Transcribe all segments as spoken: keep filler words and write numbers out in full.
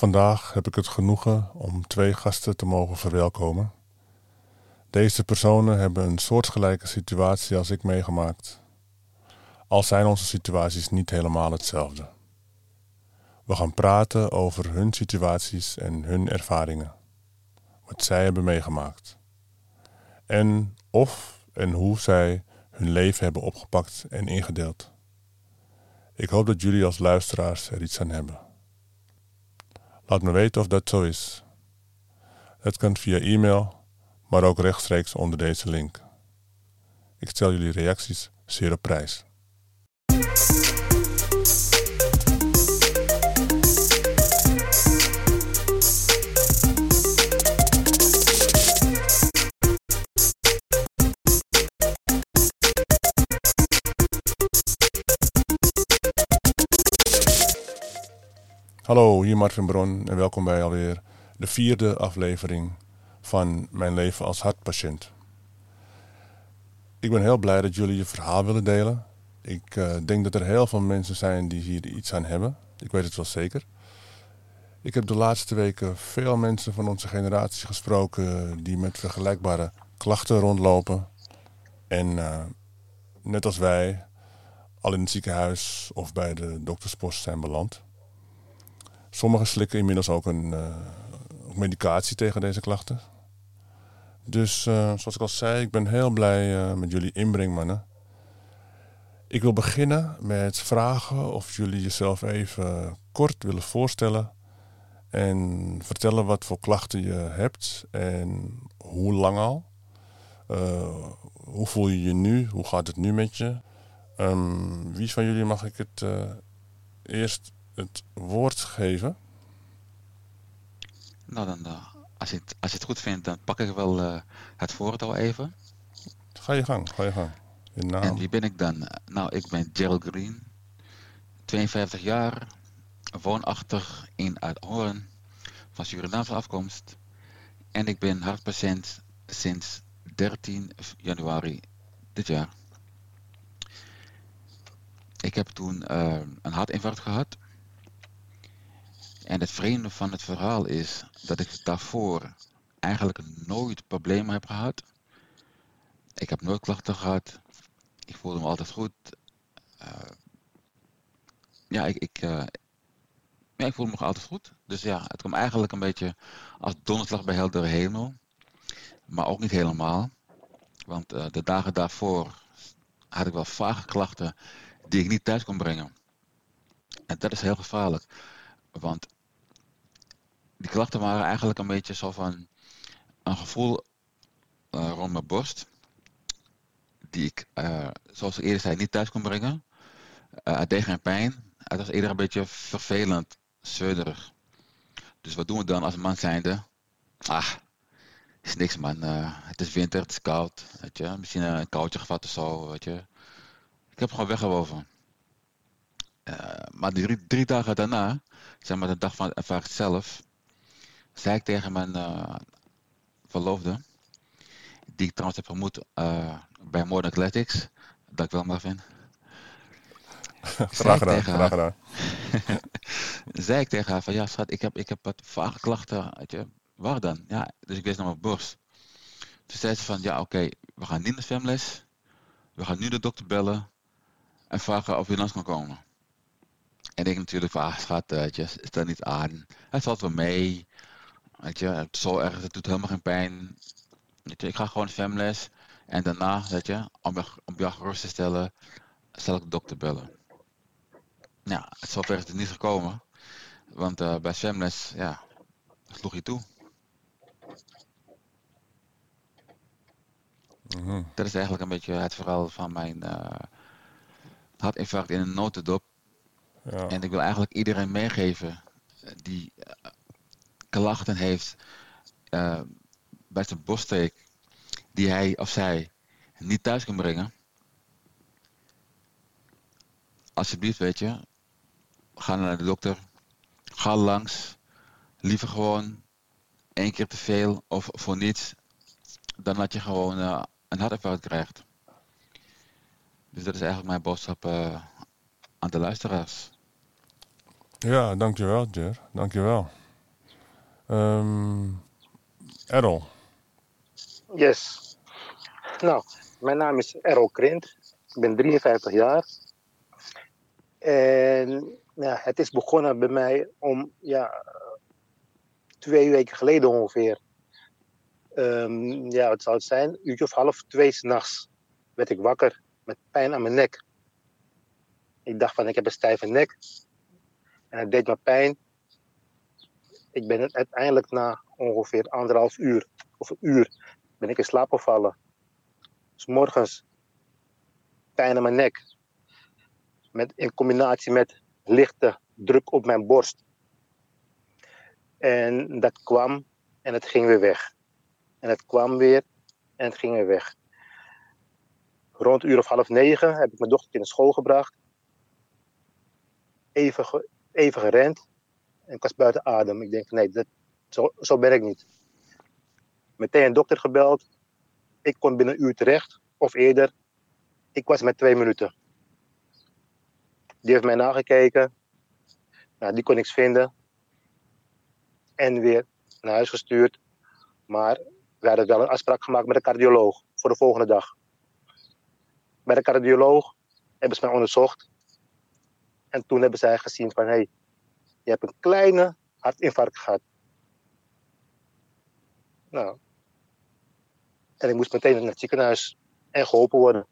Vandaag heb ik het genoegen om twee gasten te mogen verwelkomen. Deze personen hebben een soortgelijke situatie als ik meegemaakt. Al zijn onze situaties niet helemaal hetzelfde. We gaan praten over hun situaties en hun ervaringen. Wat zij hebben meegemaakt. En of en hoe zij hun leven hebben opgepakt en ingedeeld. Ik hoop dat jullie als luisteraars er iets aan hebben. Laat me weten of dat zo is. Het kan via e-mail, maar ook rechtstreeks onder deze link. Ik stel jullie reacties zeer op prijs. Hallo, hier Martin Bron en welkom bij alweer de vierde aflevering van Mijn Leven als Hartpatiënt. Ik ben heel blij dat jullie je verhaal willen delen. Ik uh, denk dat er heel veel mensen zijn die hier iets aan hebben. Ik weet het wel zeker. Ik heb de laatste weken veel mensen van onze generatie gesproken die met vergelijkbare klachten rondlopen. En uh, net als wij al in het ziekenhuis of bij de dokterspost zijn beland. Sommigen slikken inmiddels ook een uh, medicatie tegen deze klachten. Dus uh, zoals ik al zei, ik ben heel blij uh, met jullie inbreng, mannen. Ik wil beginnen met vragen of jullie jezelf even kort willen voorstellen. En vertellen wat voor klachten je hebt en hoe lang al. Uh, hoe voel je je nu? Hoe gaat het nu met je? Um, wie van jullie mag ik het uh, eerst... het woord geven? Nou, dan, uh, als, je het, als je het goed vindt, dan pak ik wel uh, het voortouw even. Ga je gang, ga je gang. Je naam. En wie ben ik dan? Nou, ik ben Gerald Green, tweeënvijftig jaar, woonachtig in Uithoorn, van Surinaamse afkomst. En ik ben hartpatiënt sinds dertien januari dit jaar. Ik heb toen uh, een hartinfarct gehad. En het vreemde van het verhaal is dat ik daarvoor eigenlijk nooit problemen heb gehad. Ik heb nooit klachten gehad. Ik voelde me altijd goed. Uh, ja, ik, ik, uh, ja, ik voelde me altijd goed. Dus ja, het kwam eigenlijk een beetje als donderslag bij heldere hemel. Maar ook niet helemaal. Want uh, de dagen daarvoor had ik wel vage klachten die ik niet thuis kon brengen. En dat is heel gevaarlijk. Want die klachten waren eigenlijk een beetje zo van een gevoel uh, rond mijn borst, die ik, uh, zoals ik eerder zei, niet thuis kon brengen. Uh, het deed geen pijn. Het was eerder een beetje vervelend, zeurderig. Dus wat doen we dan als man zijnde? Ah, is niks man. Uh, het is winter, het is koud. Weet je? Misschien een koudje gevat of zo. Weet je? Ik heb gewoon weggewoven. Uh, maar die drie dagen daarna, zeg maar de dag van het infarct zelf, zei ik tegen mijn uh, verloofde, die ik trouwens heb ontmoet uh, bij Mord Athletics, dat ik wel mag vinden. Graag gedaan, graag gedaan. Zei ik tegen haar van ja schat, ik heb, ik heb wat vage klachten, weet je, waar dan? Ja, dus ik wees naar mijn borst. Toen zei ze van ja oké, okay, we gaan niet naar zwemles, we gaan nu de dokter bellen en vragen of je langs kan komen. En ik natuurlijk van, ah schat, weet je, is dat niet aan. Het valt wel mee. Weet je, het is zo erg, het doet helemaal geen pijn. Weet je, ik ga gewoon zwemles. En daarna, weet je, om je, om je gerust te stellen, zal ik de dokter bellen. Nou, ja, zover is het niet gekomen. Want uh, bij zwemles, ja, sloeg je toe. Mm-hmm. Dat is eigenlijk een beetje het verhaal van mijn uh, hartinfarct in een notendop. Ja. En ik wil eigenlijk iedereen meegeven die uh, klachten heeft uh, bij zijn borststeek, die hij of zij niet thuis kan brengen. Alsjeblieft, weet je, ga naar de dokter, ga langs, liever gewoon één keer te veel of voor niets, dan dat je gewoon uh, een hartinfarct krijgt. Dus dat is eigenlijk mijn boodschap uh, aan de luisteraars. Ja, dankjewel, Jer. Dankjewel. Um, Errol. Yes. Nou, mijn naam is Errol Krint. Ik ben drieënvijftig jaar. En ja, het is begonnen bij mij om ja, twee weken geleden ongeveer. Um, ja, wat zou het zijn? Een uurtje of half twee 's nachts werd ik wakker met pijn aan mijn nek. Ik dacht van, ik heb een stijve nek. En het deed me pijn. Ik ben uiteindelijk na ongeveer anderhalf uur of een uur ben ik in slaap gevallen. Dus morgens pijn aan mijn nek. Met, in combinatie met lichte druk op mijn borst. En dat kwam en het ging weer weg. En het kwam weer en het ging weer weg. Rond een uur of half negen heb ik mijn dochter naar school gebracht. Even, ge, even gerend. En ik was buiten adem. Ik denk, nee, dat, zo, zo ben ik niet. Meteen een dokter gebeld. Ik kon binnen een uur terecht. Of eerder. Ik was met twee minuten. Die heeft mij nagekeken. Nou, die kon niks vinden. En weer naar huis gestuurd. Maar we hadden wel een afspraak gemaakt met de cardioloog. Voor de volgende dag. Bij de cardioloog hebben ze mij onderzocht. En toen hebben zij gezien van, hé, hey, je hebt een kleine hartinfarct gehad. Nou. En ik moest meteen naar het ziekenhuis en geholpen worden.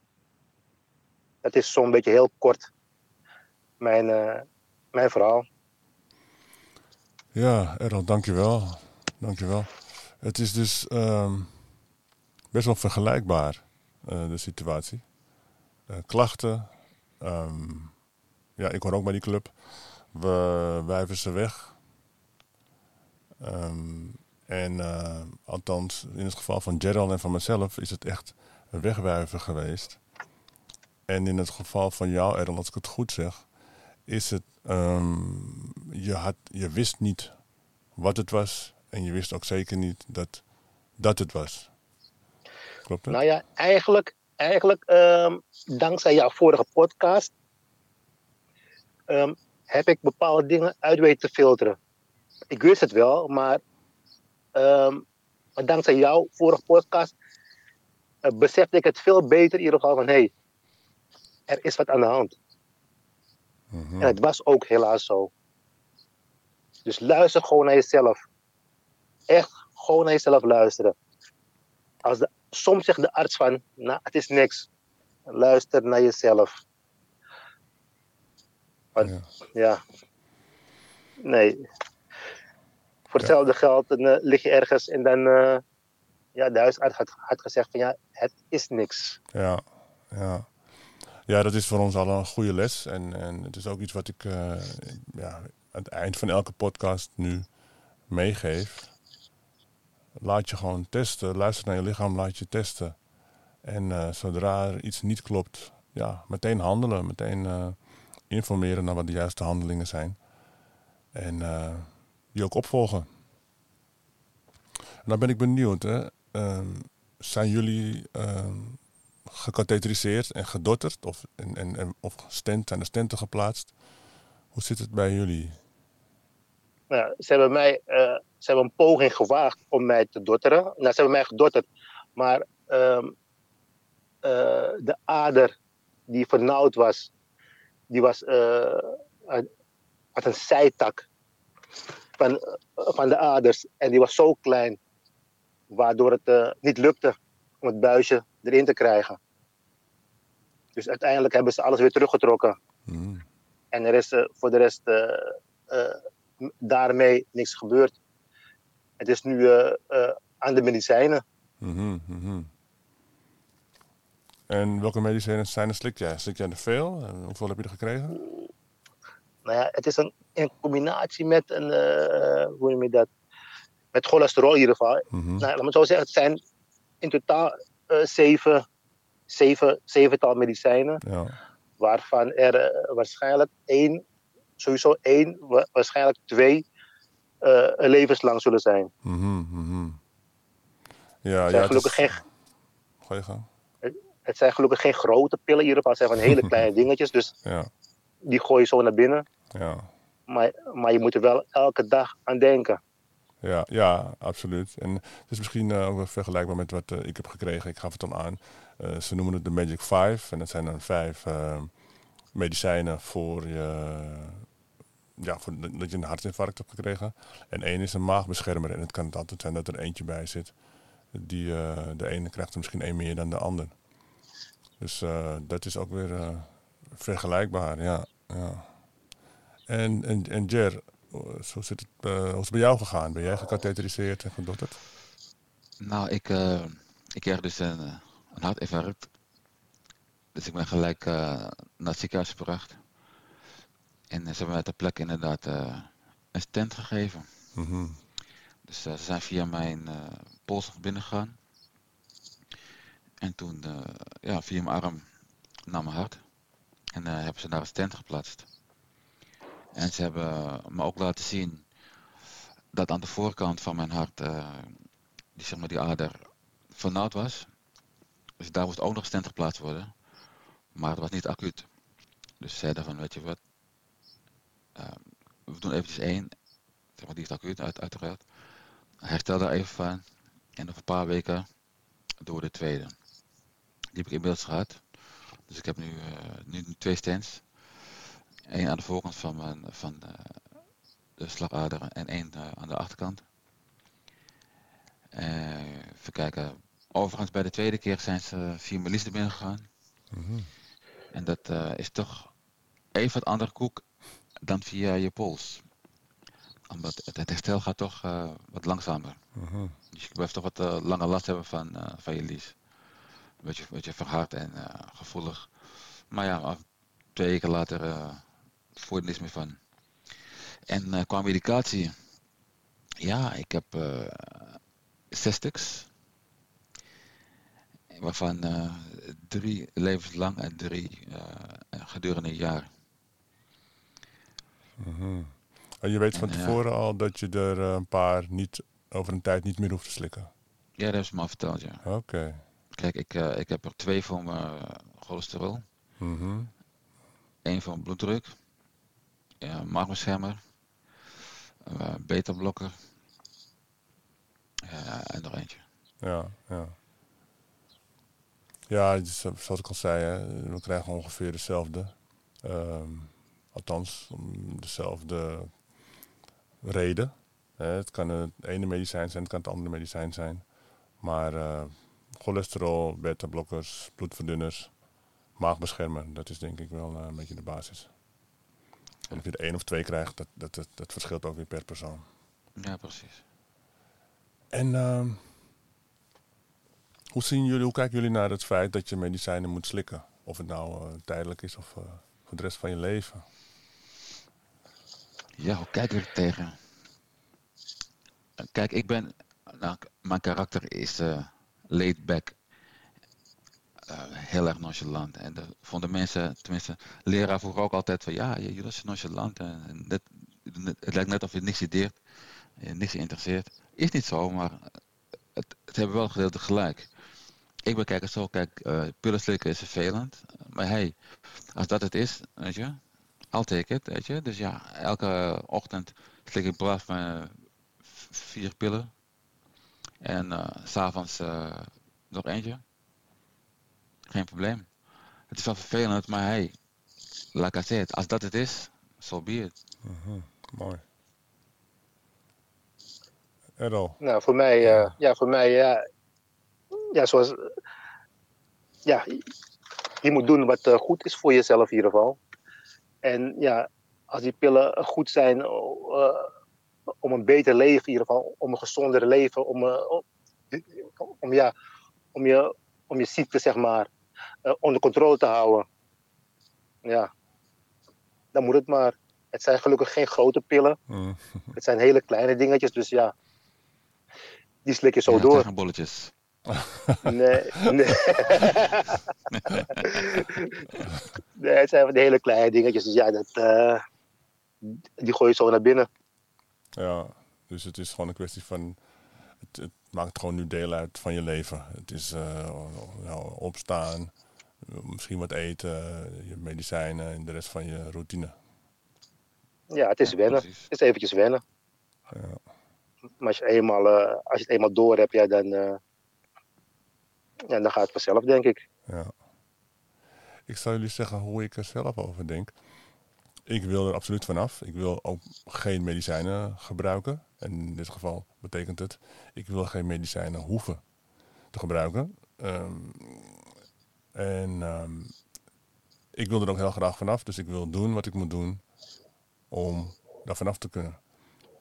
Dat is zo'n beetje heel kort mijn, uh, mijn verhaal. Ja, Errol, dankjewel. Dankjewel. Het is dus um, best wel vergelijkbaar, uh, de situatie. Uh, klachten. Um, ja, ik hoor ook bij die club. We wijven ze weg. Um, en uh, althans, in het geval van Gerald en van mezelf is het echt een wegwijven geweest. En in het geval van jou, Errol, als ik het goed zeg, is het, um, je, had, je wist niet wat het was en je wist ook zeker niet dat, dat het was. Klopt dat? Nou ja, eigenlijk, eigenlijk um, dankzij jouw vorige podcast um, heb ik bepaalde dingen uit weten te filteren. Ik wist het wel, maar, um, maar dankzij jouw vorige podcast uh, besefte ik het veel beter in ieder geval van, hé, hey, er is wat aan de hand. Mm-hmm. En het was ook helaas zo. Dus luister gewoon naar jezelf. Echt gewoon naar jezelf luisteren. Als de, soms zegt de arts van, nou, het is niks. Luister naar jezelf. Want, ja. ja. Nee. Voor hetzelfde ja. geld dan, uh, lig je ergens en dan... Uh, ja, de huisarts had, had gezegd van, ja, het is niks. Ja, ja. Ja, dat is voor ons al een goede les. En, en het is ook iets wat ik uh, ja, aan het eind van elke podcast nu meegeef. Laat je gewoon testen. Luister naar je lichaam, laat je testen. En uh, zodra er iets niet klopt, ja, meteen handelen. Meteen uh, informeren naar wat de juiste handelingen zijn. En uh, die ook opvolgen. En dan ben ik benieuwd, hè. Uh, zijn jullie... Uh, gecatheteriseerd en gedotterd of, en, en, of stent, zijn er stenten geplaatst. Hoe zit het bij jullie? Nou, ze, hebben mij, uh, ze hebben een poging gewaagd om mij te dotteren. Nou, ze hebben mij gedotterd, maar um, uh, de ader die vernauwd was, die was uh, had een zijtak van, uh, van de aders en die was zo klein, waardoor het uh, niet lukte om het buisje erin te krijgen. Dus uiteindelijk hebben ze alles weer teruggetrokken. Mm. En er is uh, voor de rest uh, uh, daarmee niks gebeurd. Het is nu uh, uh, aan de medicijnen. Mm-hmm, mm-hmm. En welke medicijnen slik jij? Slik jij er veel? En hoeveel heb je er gekregen? Uh, nou ja, het is een, in combinatie met een, uh, hoe noem je dat? Met cholesterol in ieder geval. Mm-hmm. Nou, laat me zo zeggen, het zijn in totaal Uh, zeven, zeven, zevental medicijnen, ja. Waarvan er uh, waarschijnlijk één, sowieso één, wa- waarschijnlijk twee uh, levenslang zullen zijn. Mm-hmm, mm-hmm. Ja, het zijn ja, gelukkig het is... geen... Ga je gang. Het, het zijn gelukkig geen grote pillen in ieder geval, het zijn van hele kleine dingetjes, dus ja. Die gooi je zo naar binnen. Ja. Maar, maar je moet er wel elke dag aan denken. Ja, ja, absoluut. En het is misschien uh, ook vergelijkbaar met wat uh, ik heb gekregen. Ik gaf het dan aan. Uh, ze noemen het de Magic Five. En dat zijn dan vijf uh, medicijnen voor je... Ja, voor de, dat je een hartinfarct hebt gekregen. En één is een maagbeschermer. En het kan altijd zijn dat er eentje bij zit. Die, uh, de ene krijgt er misschien één meer dan de ander. Dus uh, dat is ook weer uh, vergelijkbaar, ja. ja. En, en, en Jer, zo zit het, uh, hoe is het bij jou gegaan? Ben jij gecatheteriseerd en gedotterd? Nou, ik, uh, ik kreeg dus een, een hartinfarct. Dus ik ben gelijk uh, naar het ziekenhuis gebracht. En ze hebben mij ter plekke inderdaad uh, een stent gegeven. Mm-hmm. Dus uh, ze zijn via mijn uh, pols binnen gegaan. En toen uh, ja, via mijn arm naar mijn hart. En uh, hebben ze daar een stent geplaatst. En ze hebben me ook laten zien dat aan de voorkant van mijn hart, uh, die, zeg maar, die ader vernauwd was. Dus daar moest ook nog een stent geplaatst worden. Maar het was niet acuut. Dus ze zeiden van, weet je wat, Uh, we doen eventjes één, zeg maar, die is acuut uit, uiteraard. Herstel daar even van en over een paar weken door de tweede. Die heb ik inmiddels gehad. Dus ik heb nu, uh, nu twee stents. Eén aan de voorkant van, mijn, van de, de slagader en één uh, aan de achterkant. Uh, even kijken. Overigens bij de tweede keer zijn ze vier milisten binnengegaan. Mm-hmm. En dat uh, is toch even wat andere koek dan via je pols. Omdat het herstel gaat toch uh, wat langzamer. Uh-huh. Dus je blijft toch wat uh, langer last hebben van, uh, van je lies. Een beetje, beetje verhard en uh, gevoelig. Maar ja, twee weken later uh, voel je er niks meer van. En uh, qua medicatie. Ja, ik heb uh, zes stuks. Waarvan uh, drie levenslang en drie uh, gedurende een jaar. Mm-hmm. En je weet van en, tevoren ja. al dat je er een paar niet, over een tijd niet meer hoeft te slikken? Ja, dat is me al verteld, ja. Oké. Okay. Kijk, ik, uh, ik heb er twee voor mijn cholesterol. Mm-hmm. Eén voor mijn bloeddruk. Ja, maagbeschermer. Uh, beta-blokker. Uh, en nog eentje. Ja, ja. Ja, dus, zoals ik al zei, hè, we krijgen ongeveer dezelfde. Um, Althans, om dezelfde reden. Het kan het ene medicijn zijn, het kan het andere medicijn zijn. Maar uh, cholesterol, beta-blokkers, bloedverdunners, maagbeschermen, dat is denk ik wel uh, een beetje de basis. En of je er één of twee krijgt, dat, dat, dat, dat verschilt ook weer per persoon. Ja, precies. En uh, hoe zien jullie, hoe kijken jullie naar het feit dat je medicijnen moet slikken? Of het nou uh, tijdelijk is of uh, voor de rest van je leven? Ja, hoe kijk ik er tegen? Kijk, ik ben... Nou, mijn karakter is uh, laid back. Uh, heel erg nonchalant. En de, vonden mensen, tenminste, leraar vroeg ook altijd van... Ja, jullie zijn nonchalant. En net, net, het lijkt net of je niks ideert. Je niks interesseert. Is niet zo, maar het, het hebben wel gedeeltelijk gelijk. Ik bekijk het zo, kijk, uh, pillen slikken is vervelend. Maar hey, als dat het is, weet je... I'll take it, weet je. Dus ja, elke ochtend slik ik braaf mijn vier pillen. En uh, s'avonds uh, nog eentje. Geen probleem. Het is wel vervelend, maar hey, like I said, als dat het is, so be it. Mm-hmm. Mooi. Errol? Nou, voor mij, uh, ja, voor mij, ja. Ja, zoals, ja, je moet doen wat uh, goed is voor jezelf in ieder geval. En ja, als die pillen goed zijn uh, om een beter leven in ieder geval, om een gezonder leven, om, uh, om, ja, om, je, om je ziekte, zeg maar, uh, onder controle te houden. Ja, dan moet het maar. Het zijn gelukkig geen grote pillen. Mm. Het zijn hele kleine dingetjes, dus ja, die slik je zo ja, door. Het zijn bolletjes. Nee, nee. Nee, het zijn de hele kleine dingetjes. Dus ja, dat, uh, die gooi je zo naar binnen. Ja, dus het is gewoon een kwestie van... Het, het maakt gewoon nu deel uit van je leven. Het is uh, nou, opstaan, misschien wat eten, je medicijnen en de rest van je routine. Ja, het is ja, wennen. Precies. Het is eventjes wennen. Ja. Maar als je, eenmaal, uh, als je het eenmaal door hebt, ja, dan, uh, ja, dan gaat het vanzelf, denk ik. Ja. Ik zou jullie zeggen hoe ik er zelf over denk. Ik wil er absoluut vanaf. Ik wil ook geen medicijnen gebruiken. En in dit geval betekent het, ik wil geen medicijnen hoeven te gebruiken. Um, en um, ik wil er ook heel graag vanaf. Dus ik wil doen wat ik moet doen om daar vanaf te kunnen.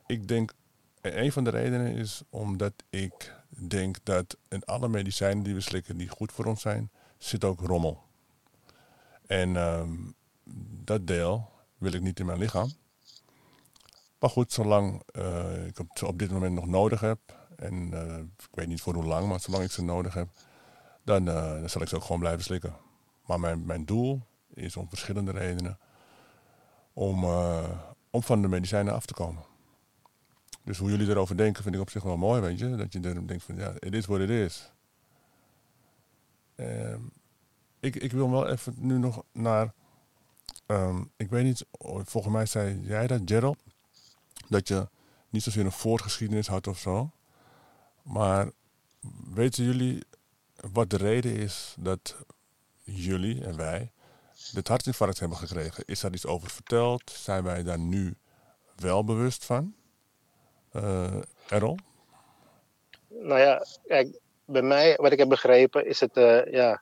Ik denk, een van de redenen is omdat ik denk dat in alle medicijnen die we slikken die goed voor ons zijn, zit ook rommel. En um, dat deel wil ik niet in mijn lichaam. Maar goed, zolang uh, ik het op dit moment nog nodig heb, en uh, ik weet niet voor hoe lang, maar zolang ik ze nodig heb, dan, uh, dan zal ik ze ook gewoon blijven slikken. Maar mijn, mijn doel is om verschillende redenen om, uh, om van de medicijnen af te komen. Dus hoe jullie erover denken vind ik op zich wel mooi, weet je. Dat je er denkt van, ja, it is what it is. Um, ik, ik wil wel even nu nog naar... Um, ik weet niet, volgens mij zei jij dat, Gerald, dat je niet zozeer een voorgeschiedenis had of zo. Maar weten jullie wat de reden is dat jullie en wij dit hartinfarct hebben gekregen? Is daar iets over verteld? Zijn wij daar nu wel bewust van? Uh, Errol? Nou ja, kijk, bij mij, wat ik heb begrepen, is het, uh, ja,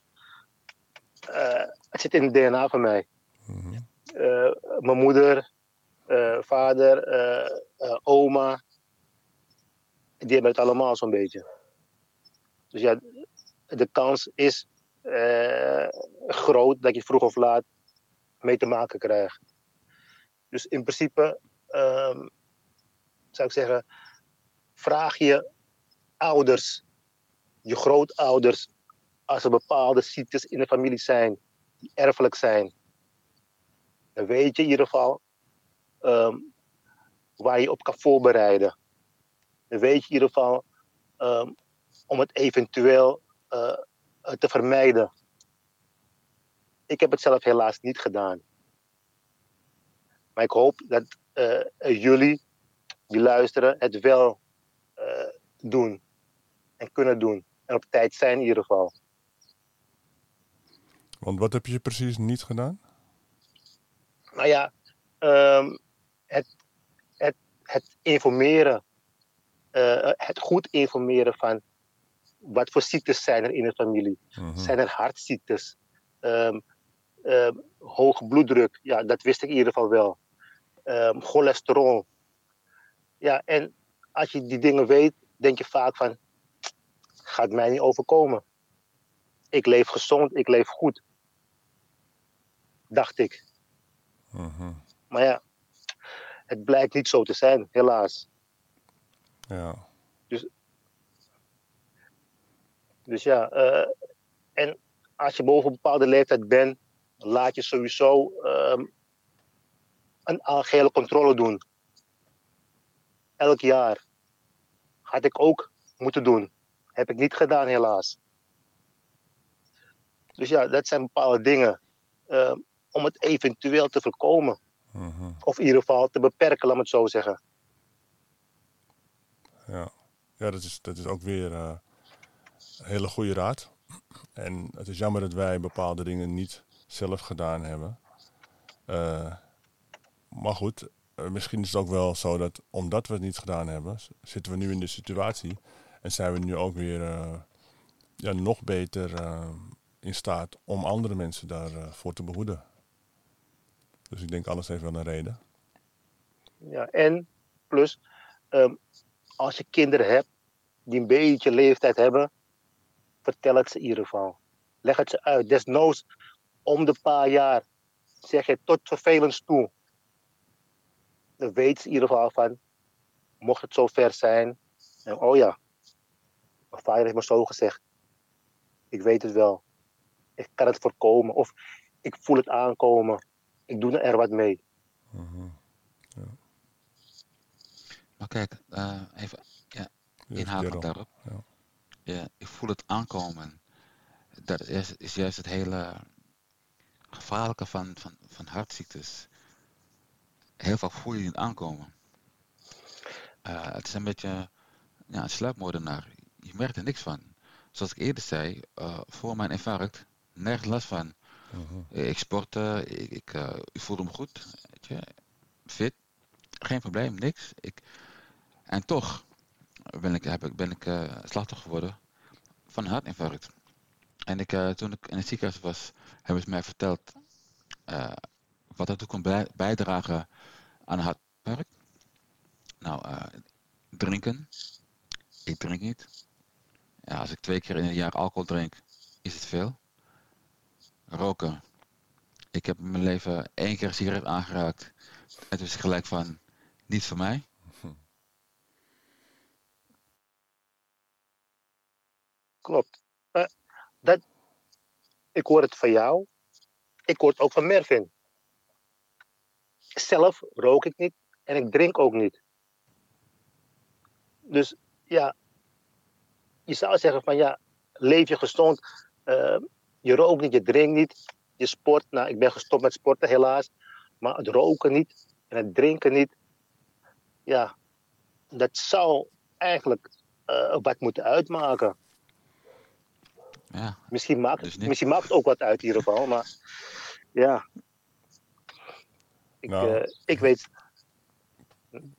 uh, het zit in het D N A van mij. Mm-hmm. Uh, mijn moeder, uh, vader, uh, uh, oma, die hebben het allemaal zo'n beetje. Dus ja, de kans is uh, groot dat je vroeg of laat mee te maken krijgt. Dus in principe um, zou ik zeggen, vraag je ouders, je grootouders, als er bepaalde ziektes in de familie zijn die erfelijk zijn. Dan weet je in ieder geval um, waar je op kan voorbereiden. Dan weet je in ieder geval um, om het eventueel uh, te vermijden. Ik heb het zelf helaas niet gedaan. Maar ik hoop dat uh, jullie die luisteren het wel uh, doen. En kunnen doen. En op tijd zijn in ieder geval. Want wat heb je precies niet gedaan? Nou ja, um, het, het, het informeren, uh, het goed informeren van wat voor ziektes zijn er in de familie. Mm-hmm. Zijn er hartziektes? Um, um, hoge bloeddruk, ja, dat wist ik in ieder geval wel. Um, cholesterol. Ja, en als je die dingen weet, denk je vaak van, gaat mij niet overkomen. Ik leef gezond, ik leef goed. Dacht ik. Mm-hmm. Maar ja, het blijkt niet zo te zijn, helaas. Ja. Dus, dus ja, uh, en als je boven een bepaalde leeftijd bent, laat je sowieso um, een algehele controle doen. Elk jaar. Had ik ook moeten doen. Heb ik niet gedaan, helaas. Dus ja, dat zijn bepaalde dingen. Uh, om het eventueel te voorkomen. Mm-hmm. Of in ieder geval te beperken, laat me het zo zeggen. Ja, ja dat, is, dat is ook weer uh, een hele goede raad. En het is jammer dat wij bepaalde dingen niet zelf gedaan hebben. Uh, maar goed, uh, misschien is het ook wel zo dat omdat we het niet gedaan hebben, zitten we nu in de situatie en zijn we nu ook weer uh, ja, nog beter uh, in staat om andere mensen daarvoor uh, te behoeden. Dus ik denk, alles heeft wel een reden. Ja, en plus, um, als je kinderen hebt die een beetje leeftijd hebben, vertel het ze in ieder geval. Leg het ze uit. Desnoods, om de paar jaar, zeg je tot vervelens toe. Dan weet ze in ieder geval van, mocht het zo ver zijn, en oh ja, mijn vader heeft me zo gezegd. Ik weet het wel. Ik kan het voorkomen. Of ik voel het aankomen. Ik doe er wat mee. Uh-huh. Ja. Maar kijk, uh, even ja, inhaken daarop. Ja. Ja, ik voel het aankomen. Dat is, is juist het hele gevaarlijke van, van, van hartziektes. Heel veel voel je het aankomen. Uh, het is een beetje ja, een sluipmoordenaar. Je merkt er niks van. Zoals ik eerder zei, uh, voor mijn infarct, nergens last van. Uh-huh. Ik sportte, ik, ik, uh, ik voelde me goed, weet je, fit, geen probleem, niks. Ik, en toch ben ik, heb ik, ben ik uh, slachtoffer geworden van een hartinfarct. En ik, uh, toen ik in het ziekenhuis was, hebben ze mij verteld uh, wat er toe kon bij, bijdragen aan een hartinfarct. Nou, uh, drinken. Ik drink niet. Ja, als ik twee keer in een jaar alcohol drink, is het veel. Roken. Ik heb in mijn leven één keer een sigaret aangeraakt. En toen is gelijk van, niet voor mij. Klopt. Uh, dat, ik hoor het van jou. Ik hoor het ook van Mervin. Zelf rook ik niet. En ik drink ook niet. Dus ja, je zou zeggen van ja, leef je gezond. Uh, je rookt niet, je drinkt niet. Je sport, nou ik ben gestopt met sporten helaas. Maar het roken niet en het drinken niet. Ja, dat zou eigenlijk uh, wat moeten uitmaken. Ja, misschien, maakt het, dus misschien maakt het ook wat uit in ieder geval. Maar ja, ik, nou, uh, ik weet...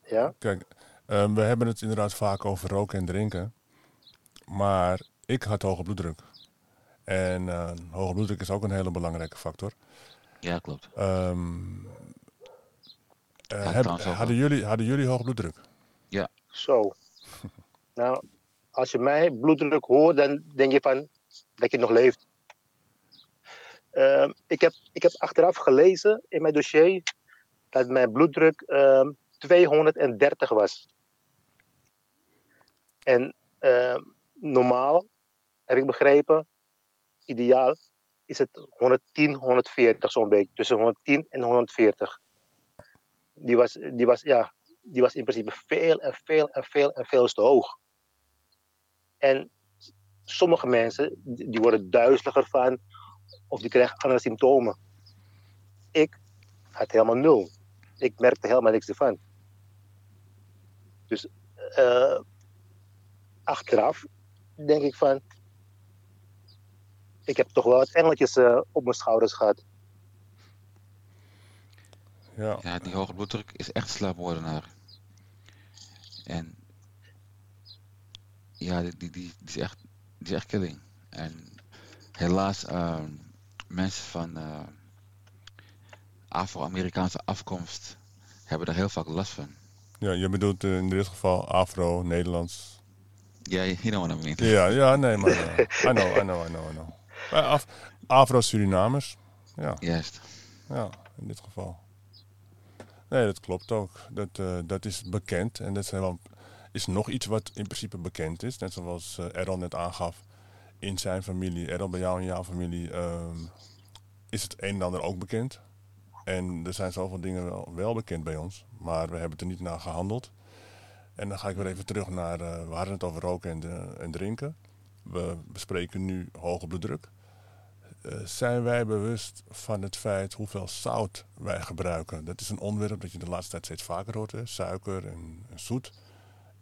Ja? Kijk, um, we hebben het inderdaad vaak over roken en drinken. Maar ik had hoge bloeddruk. En uh, hoge bloeddruk is ook een hele belangrijke factor. Ja, klopt. Um, uh, heb, hadden, jullie, hadden jullie hoge bloeddruk? Ja. Zo. Nou, als je mijn bloeddruk hoort, dan denk je van dat je nog leeft. Uh, ik, heb, ik heb achteraf gelezen in mijn dossier dat mijn bloeddruk... Uh, tweehonderddertig was. En uh, normaal, heb ik begrepen, ideaal is het honderdtien, honderdveertig zo'n beetje. Tussen honderdtien en honderdveertig. Die was, die was, ja, die was in principe veel en veel en veel en veel te hoog. En sommige mensen, die worden duizeliger van, of die krijgen andere symptomen. Ik had helemaal nul. Ik merkte helemaal niks ervan. Dus uh, achteraf denk ik van... Ik heb toch wel wat engeltjes uh, op mijn schouders gehad. Ja. Ja, die hoge bloeddruk is echt slaapmoordenaar. En... Ja, die, die, die, is echt, die is echt killing. En helaas uh, mensen van... Uh, Afro-Amerikaanse afkomst hebben daar heel vaak last van. Ja, je bedoelt in dit geval Afro-Nederlands. Ja, yeah, you know what I mean. Ja, ja, nee, maar uh, I know, I know, I know, I know. Af- Afro-Surinamers, ja. Juist. Ja, in dit geval. Nee, dat klopt ook. Dat, uh, dat is bekend en dat is, helemaal, is nog iets wat in principe bekend is. Net zoals uh, Errol net aangaf in zijn familie, Errol bij jou en jouw familie, um, is het een en ander ook bekend. En er zijn zoveel dingen wel, wel bekend bij ons, maar we hebben er niet naar gehandeld. En dan ga ik weer even terug naar, uh, we hadden het over roken en, de, en drinken. We bespreken nu hoge bloeddruk. Uh, zijn wij bewust van het feit hoeveel zout wij gebruiken? Dat is een onderwerp dat je de laatste tijd steeds vaker hoort, hè? Suiker en, en zoet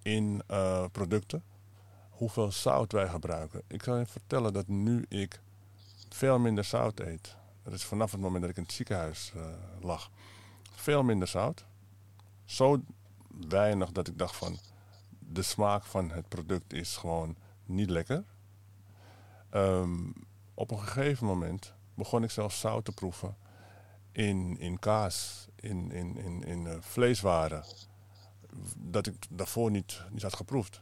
in uh, producten. Hoeveel zout wij gebruiken. Ik kan je vertellen dat nu ik veel minder zout eet. Dat is vanaf het moment dat ik in het ziekenhuis uh, lag. Veel minder zout. Zo weinig dat ik dacht van... de smaak van het product is gewoon niet lekker. Um, op een gegeven moment begon ik zelfs zout te proeven... in, in kaas, in, in, in, in uh, vleeswaren. Dat ik daarvoor niet, niet had geproefd.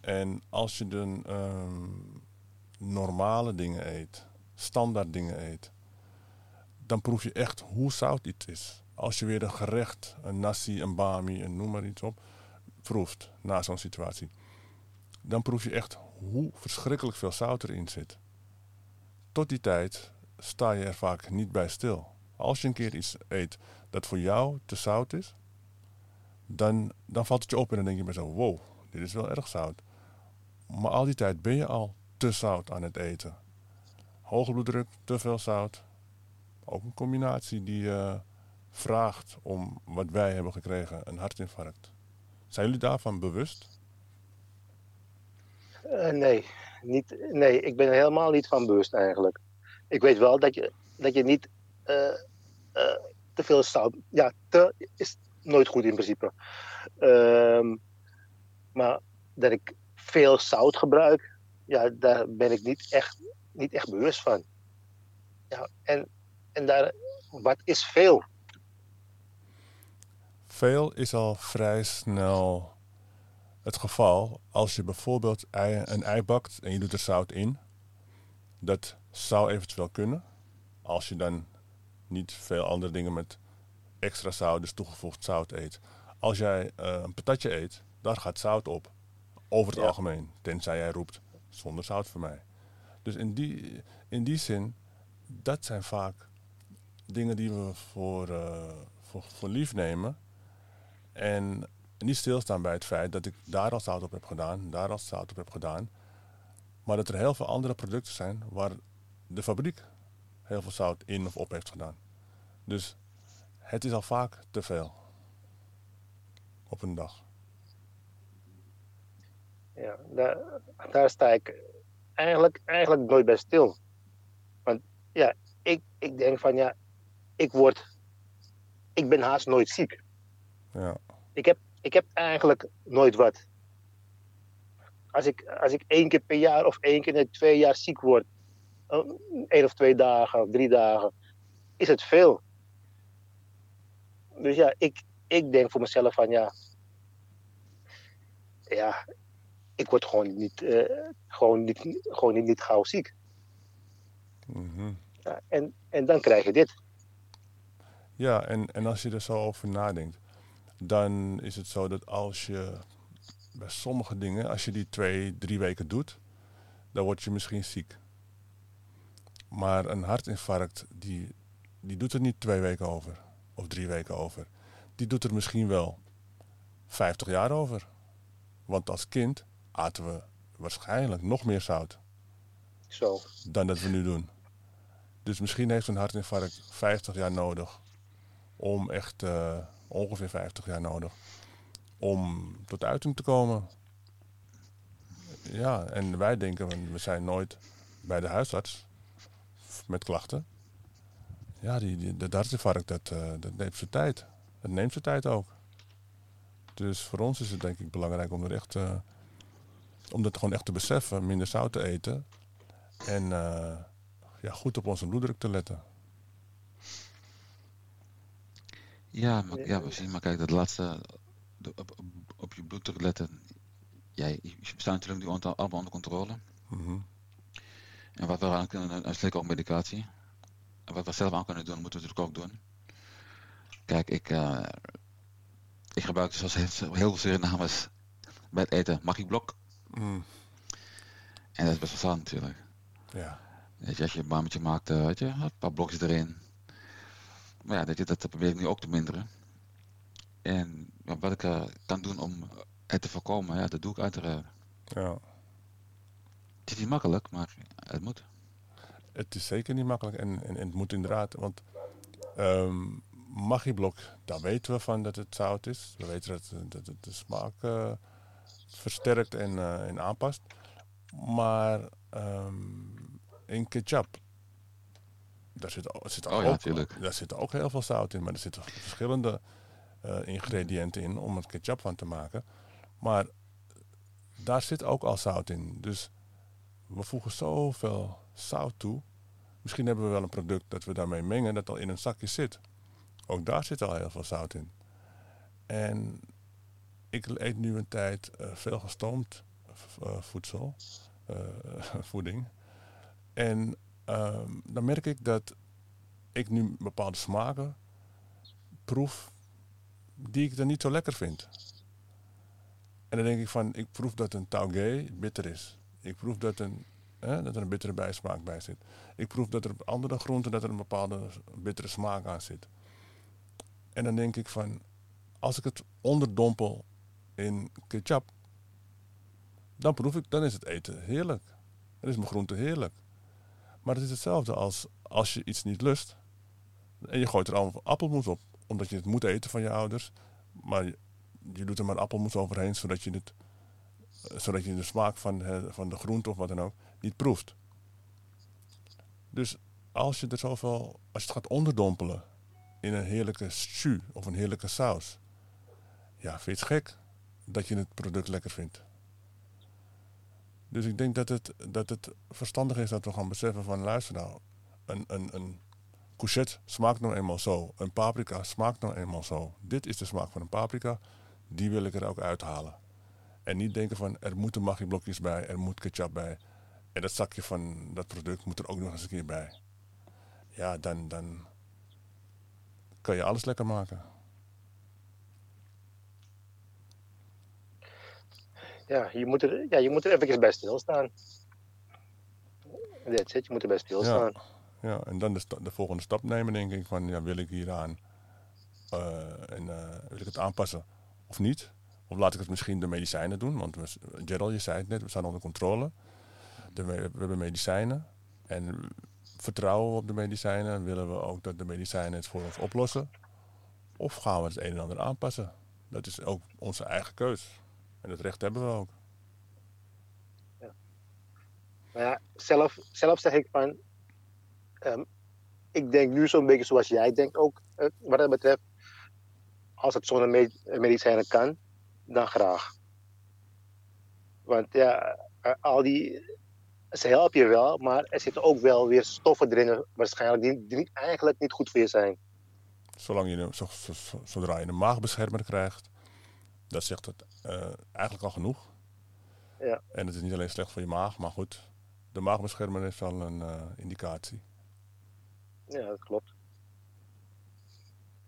En als je dan um, normale dingen eet... standaard dingen eet, dan proef je echt hoe zout iets is. Als je weer een gerecht, een nasi, een bami, en noem maar iets op, proeft na zo'n situatie. Dan proef je echt hoe verschrikkelijk veel zout erin zit. Tot die tijd sta je er vaak niet bij stil. Als je een keer iets eet dat voor jou te zout is, dan, dan valt het je op en dan denk je bij zo, wow, dit is wel erg zout. Maar al die tijd ben je al te zout aan het eten. Hoge bloeddruk, te veel zout. Ook een combinatie die uh, vraagt om wat wij hebben gekregen, een hartinfarct. Zijn jullie daarvan bewust? Uh, nee, niet, nee, ik ben er helemaal niet van bewust eigenlijk. Ik weet wel dat je, dat je niet uh, uh, te veel zout... Ja, te is nooit goed in principe. Uh, maar dat ik veel zout gebruik, ja, daar ben ik niet echt, niet echt bewust van. Ja, en, en daar, wat is veel? Veel is al vrij snel het geval als je bijvoorbeeld ei, een ei bakt en je doet er zout in. Dat zou eventueel kunnen. Als je dan niet veel andere dingen met extra zout, dus toegevoegd zout eet. Als jij uh, een patatje eet, daar gaat zout op. Over het ja. algemeen. Tenzij jij roept, zonder zout voor mij. Dus in die, in die zin, dat zijn vaak dingen die we voor, uh, voor, voor lief nemen. En niet stilstaan bij het feit dat ik daar al zout op heb gedaan, daar al zout op heb gedaan. Maar dat er heel veel andere producten zijn waar de fabriek heel veel zout in of op heeft gedaan. Dus het is al vaak te veel. Op een dag. Ja, daar, daar sta ik eigenlijk, eigenlijk nooit bij stil. Want ja, ik, ik denk van ja, ik word... Ik ben haast nooit ziek. Ja. Ik heb, ik heb eigenlijk nooit wat. Als ik, als ik één keer per jaar of één keer in de twee jaar ziek word, één of twee dagen of drie dagen, is het veel. Dus ja, ik, ik denk voor mezelf van ja, ja, ik word gewoon niet, uh, gewoon niet, gewoon niet, niet gauw ziek. Mm-hmm. Ja, en, en dan krijg je dit. Ja, en, en als je er zo over nadenkt, dan is het zo dat als je bij sommige dingen, als je die twee, drie weken doet, dan word je misschien ziek. Maar een hartinfarct, die, die doet er niet twee weken over. Of drie weken over. Die doet er misschien wel vijftig jaar over. Want als kind aten we waarschijnlijk nog meer zout. Zo. Dan dat we nu doen. Dus misschien heeft een hartinfarct vijftig jaar nodig. Om echt uh, ongeveer vijftig jaar nodig. Om tot uiting te komen. Ja, en wij denken, we zijn nooit bij de huisarts met klachten. Ja, die, die, dat hartinfarct, dat, uh, dat neemt zijn tijd. Dat neemt zijn tijd ook. Dus voor ons is het denk ik belangrijk om er echt, uh, om dat gewoon echt te beseffen. Minder zout te eten. En uh, ja, goed op onze bloeddruk te letten. Ja, maar, ja, precies. Maar kijk, dat laatste... Op, op, op je bloeddruk letten. Ja, je staat natuurlijk nu allemaal onder controle. Mm-hmm. En wat we aan kunnen, dat is zeker ook medicatie. En wat we zelf aan kunnen doen, moeten we natuurlijk ook doen. Kijk, ik, uh, ik gebruik zoals heel, heel veel namens bij het eten Maggi-blok. Mm. En dat is best wel saai natuurlijk. Ja. Weet je, als je een bammetje maakt, weet je, een paar blokjes erin. Maar ja, dat, je, dat probeer ik nu ook te minderen. En wat ik uh, kan doen om het te voorkomen, ja, dat doe ik uiteraard. Ja. Het is niet makkelijk, maar het moet. Het is zeker niet makkelijk en, en, en het moet inderdaad. Want um, Maggi-blok, daar weten we van dat het zout is. We weten dat, dat het de smaak uh, versterkt en, uh, en aanpast. Maar um, in ketchup, daar zit, zit, oh, ook, ja, daar zit ook heel veel zout in. Maar er zitten verschillende... Uh, ingrediënten in om het ketchup van te maken. Maar daar zit ook al zout in. Dus we voegen zoveel zout toe. Misschien hebben we wel een product dat we daarmee mengen dat al in een zakje zit. Ook daar zit al heel veel zout in. En ik eet nu een tijd uh, veel gestoomd uh, voedsel, uh, voeding. En uh, dan merk ik dat ik nu bepaalde smaken proef die ik dan niet zo lekker vind. En dan denk ik van, ik proef dat een taugé bitter is. Ik proef dat, een, hè, dat er een bittere bijsmaak bij zit. Ik proef dat er op andere groenten dat er een bepaalde bittere smaak aan zit. En dan denk ik van, als ik het onderdompel in ketchup, dan proef ik, dan is het eten heerlijk. Dan is mijn groente heerlijk. Maar het is hetzelfde als als je iets niet lust en je gooit er allemaal appelmoes op. Omdat je het moet eten van je ouders. Maar je doet er maar appelmoes overheen, zodat je, dit, zodat je de smaak van, van de groente of wat dan ook niet proeft. Dus als je er zoveel, als je het gaat onderdompelen in een heerlijke stew of een heerlijke saus, ja, vind je het gek dat je het product lekker vindt. Dus ik denk dat het, dat het verstandig is dat we gaan beseffen van, luister nou, een, een, een courgette smaakt nou eenmaal zo. Een paprika smaakt nou eenmaal zo. Dit is de smaak van een paprika, die wil ik er ook uithalen. En niet denken van, er moeten maggi-blokjes bij, er moet ketchup bij. En dat zakje van dat product moet er ook nog eens een keer bij. Ja, dan, dan kan je alles lekker maken. Ja, je moet er, ja, je moet er even bij stilstaan. That's it, je moet er bij stilstaan. Ja, ja, en dan de, sta- de volgende stap nemen, denk ik. Van, ja, wil ik hieraan uh, en, uh, wil ik het aanpassen of niet? Of laat ik het misschien de medicijnen doen? Want we, Gerald, je zei het net, we staan onder controle. De, we hebben medicijnen. En vertrouwen we op de medicijnen? Willen we ook dat de medicijnen het voor ons oplossen? Of gaan we het een en ander aanpassen? Dat is ook onze eigen keus. En dat recht hebben we ook. Ja. Maar ja, zelf, zelf zeg ik van... Um, ik denk nu zo'n beetje zoals jij denkt ook. Uh, wat dat betreft, als het zonder med- medicijnen kan, dan graag. Want ja, uh, al die... Ze helpen je wel, maar er zitten ook wel weer stoffen erin waarschijnlijk die, die eigenlijk niet goed voor je zijn. Zolang je, zo, zo, zodra je een maagbeschermer krijgt, dat zegt het uh, eigenlijk al genoeg. Ja. En het is niet alleen slecht voor je maag, maar goed, de maagbeschermer heeft al een uh, indicatie. Ja, dat klopt.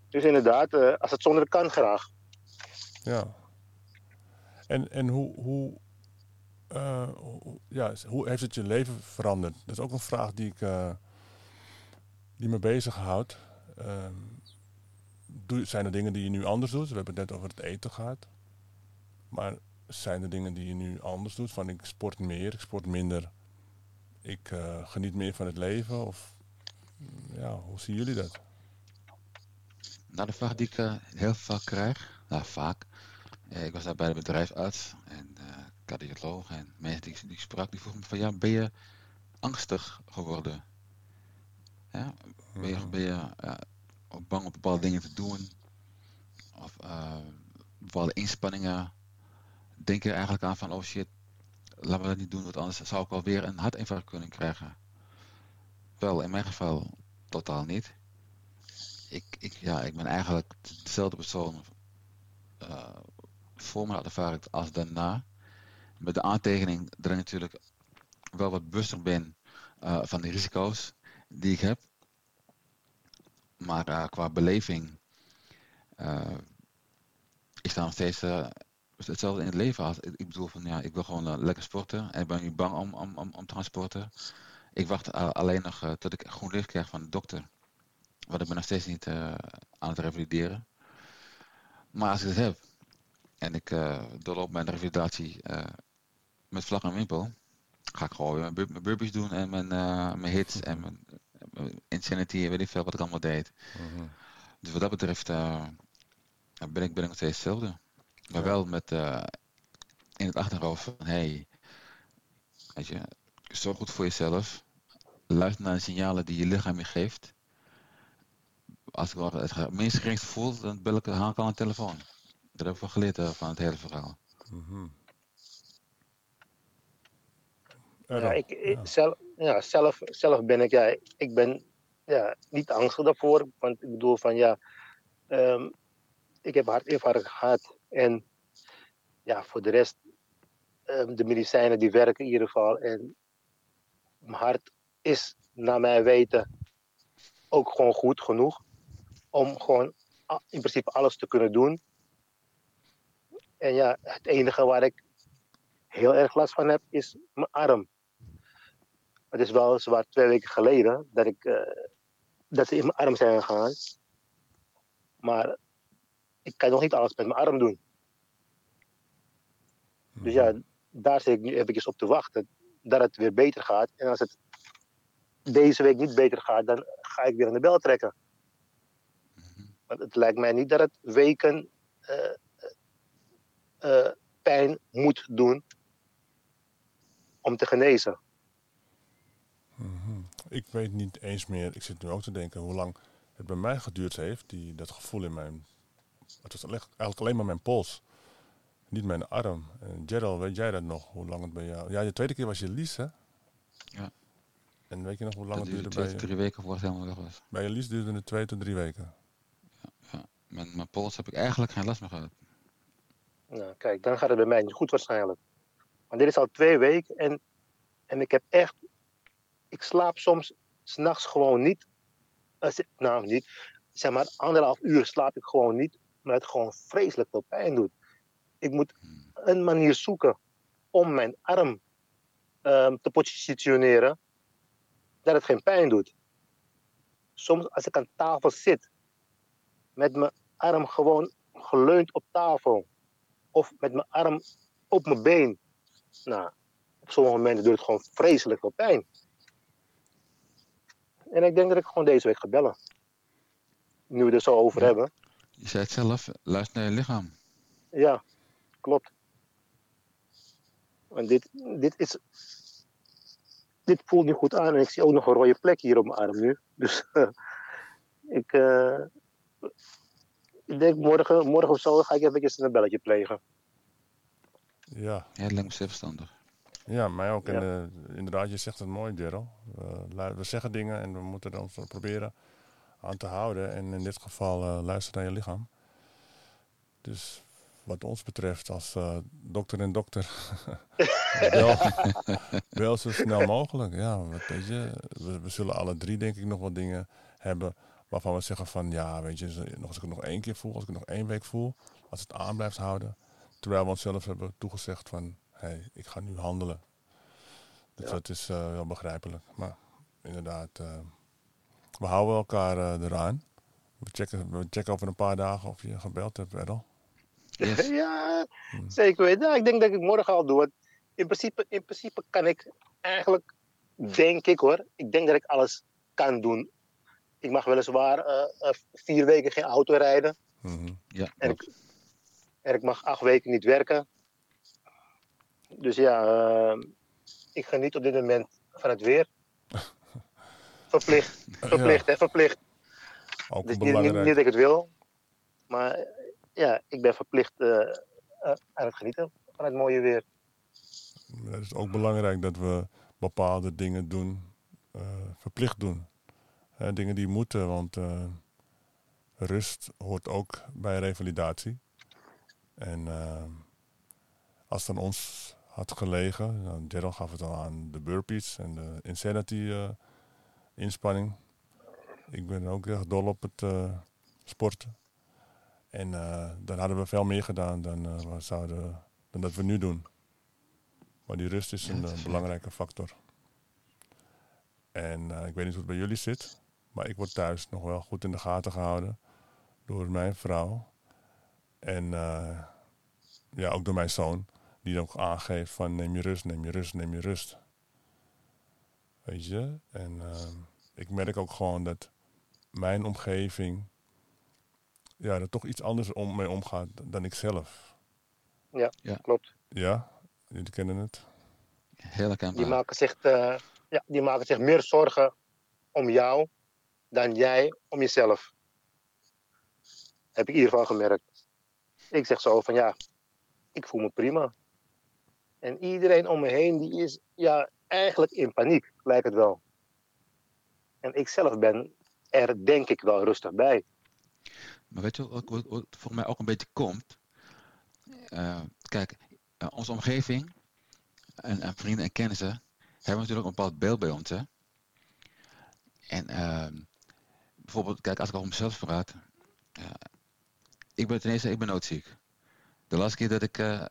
Dus inderdaad, uh, als het zonder kan, graag. Ja. En, en hoe... hoe... Uh, ja, hoe heeft het je leven veranderd? Dat is ook een vraag die, ik, uh, die me bezighoudt. Uh, do, zijn er dingen die je nu anders doet? We hebben het net over het eten gehad. Maar zijn er dingen die je nu anders doet? Van, ik sport meer, ik sport minder. Ik uh, geniet meer van het leven? Of, ja, hoe zien jullie dat? Nou, de vraag die ik uh, heel vaak krijg... Nou, vaak. Eh, ik was daar bij de bedrijfsarts... en uh, cardioloog en mensen die, die ik sprak, die vroegen me van, ja, ben je angstig geworden? Ja, ben je, ben je ja, bang om bepaalde dingen te doen? Of uh, bepaalde inspanningen? Denk je eigenlijk aan van, oh shit, laten we dat niet doen, want anders zou ik alweer een hartinfarct kunnen krijgen. Wel, in mijn geval totaal niet. Ik, ik, ja, ik ben eigenlijk dezelfde persoon uh, voor mijn hartinfarct als daarna. Met de aantekening dat ik natuurlijk wel wat bewuster ben uh, van de risico's die ik heb. Maar uh, qua beleving, uh, ik sta nog steeds uh, hetzelfde in het leven. Als, ik bedoel van, ja, ik wil gewoon uh, lekker sporten en ben nu bang om, om, om, om te gaan sporten. Ik wacht uh, alleen nog uh, tot ik groen licht krijg van de dokter. Want ik ben nog steeds niet uh, aan het revalideren. Maar als ik het heb en ik uh, doorloop mijn revalidatie... Uh, met vlag en wimpel ga ik gewoon weer mijn, bur- mijn burpees doen en mijn, uh, mijn hits en mijn, mijn insanity en weet ik veel wat ik allemaal deed. Mm-hmm. Dus wat dat betreft uh, ben, ik, ben ik nog steeds hetzelfde. Maar ja, wel met uh, in het achterhoofd van, hey, weet je, zorg goed voor jezelf. Luister naar de signalen die je lichaam je geeft. Als ik wel het minst geringste voel, dan bel ik, haal ik aan de telefoon. Dat heb ik wel geleerd uh, van het hele verhaal. Mm-hmm. Ja, ik, ik, ja. Zelf, ja, zelf, zelf ben ik, ja, ik ben ja, niet angstig daarvoor, want ik bedoel van, ja, um, ik heb hartinfarct gehad en ja, voor de rest, um, de medicijnen die werken in ieder geval en mijn hart is, naar mijn weten, ook gewoon goed genoeg om gewoon in principe alles te kunnen doen. En ja, het enige waar ik heel erg last van heb, is mijn arm. Het is wel zwaar twee weken geleden dat, ik, uh, dat ze in mijn arm zijn gegaan. Maar ik kan nog niet alles met mijn arm doen. Mm. Dus ja, daar zit ik nu eventjes op te wachten. Dat het weer beter gaat. En als het deze week niet beter gaat, dan ga ik weer aan de bel trekken. Mm-hmm. Want het lijkt mij niet dat het weken uh, uh, pijn moet doen om te genezen. Mm-hmm. Ik weet niet eens meer, ik zit nu ook te denken hoe lang het bij mij geduurd heeft, die, dat gevoel in mijn... Het was eigenlijk alleen maar mijn pols, niet mijn arm. En Gerald, weet jij dat nog, hoe lang het bij jou... Ja, de tweede keer was je Lies, hè? Ja. En weet je nog hoe lang dat het duurde twee, bij je? Drie weken voordat het helemaal weg was. Bij je Lies duurde het twee tot drie weken. Ja, ja. Met mijn pols heb ik eigenlijk geen last meer gehad. Nou, kijk, dan gaat het bij mij niet goed waarschijnlijk. Maar dit is al twee weken en, en ik heb echt... Ik slaap soms 's nachts gewoon niet. Nou, niet. Zeg maar anderhalf uur slaap ik gewoon niet. Maar het gewoon vreselijk veel pijn doet. Ik moet een manier zoeken om mijn arm um, te positioneren. Dat het geen pijn doet. Soms als ik aan tafel zit. Met mijn arm gewoon geleund op tafel. Of met mijn arm op mijn been. Nou, op sommige momenten doet het gewoon vreselijk veel pijn. En ik denk dat ik gewoon deze week ga bellen. Nu we er zo over ja. hebben. Je zei het zelf, luister naar je lichaam. Ja, klopt. En dit, dit is... Dit voelt niet goed aan. En ik zie ook nog een rode plek hier op mijn arm nu. Dus uh, ik... Uh, ik denk morgen, morgen of zo ga ik even een belletje plegen. Ja. Heel lang zelfstandig. Ja, mij ook. En ja. Uh, inderdaad, je zegt het mooi, Gerald. Uh, we zeggen dingen en we moeten dan proberen aan te houden. En in dit geval uh, luister naar je lichaam. Dus wat ons betreft, als uh, dokter en dokter, bel, bel zo snel mogelijk. Ja, weet je, we, we zullen alle drie denk ik nog wat dingen hebben waarvan we zeggen van... Ja, weet je, als ik het nog één keer voel, als ik het nog één week voel, als het aan blijft houden. Terwijl we onszelf hebben toegezegd van... Hey, ik ga nu handelen. Dus ja. dat is uh, wel begrijpelijk. Maar inderdaad, uh, we houden elkaar uh, eraan. We checken, we checken over een paar dagen of je gebeld hebt, Errol. Yes. Ja, hmm. zeker weten. Nou, ik denk dat ik morgen al doe. In principe, in principe kan ik eigenlijk, denk ik hoor, ik denk dat ik alles kan doen. Ik mag weliswaar uh, uh, vier weken geen auto rijden. Mm-hmm. Ja, en, ik, en ik mag acht weken niet werken. Dus ja, uh, ik geniet op dit moment van het weer. Verplicht, verplicht, ja. hè, verplicht. Ook dus niet, niet, niet dat ik het wil, maar uh, ja, ik ben verplicht uh, uh, aan het genieten van het mooie weer. Het is ook belangrijk dat we bepaalde dingen doen, uh, verplicht doen. Uh, dingen die moeten, want uh, rust hoort ook bij revalidatie. En... Uh, Als het aan ons had gelegen, nou, Gerald gaf het al aan de burpees en de insanity uh, inspanning. Ik ben ook echt dol op het uh, sporten. En uh, dan hadden we veel meer gedaan dan, uh, we zouden, dan dat we nu doen. Maar die rust is een uh, belangrijke factor. En uh, ik weet niet hoe het bij jullie zit, maar ik word thuis nog wel goed in de gaten gehouden door mijn vrouw. En uh, ja, ook door mijn zoon. Die ook aangeeft van neem je rust, neem je rust, neem je rust. Weet je? En uh, ik merk ook gewoon dat mijn omgeving... Ja, er toch iets anders om mee omgaat dan ik zelf. Ja, ja. Klopt. Ja? Jullie kennen het? Heel kenbaar. Die maken zich, uh, ja, die maken zich meer zorgen om jou dan jij om jezelf. Heb ik in ieder geval gemerkt. Ik zeg zo van ja... Ik voel me prima. En iedereen om me heen die is ja, eigenlijk in paniek, lijkt het wel. En ik zelf ben er denk ik wel rustig bij. Maar weet je wat, wat, wat voor mij ook een beetje komt? Uh, kijk, uh, onze omgeving en, en vrienden en kennissen hebben natuurlijk een bepaald beeld bij ons. Hè? En uh, bijvoorbeeld, kijk, als ik over mezelf praat. Uh, ik ben ten eerste, ik ben noodziek. De laatste keer dat ik uh,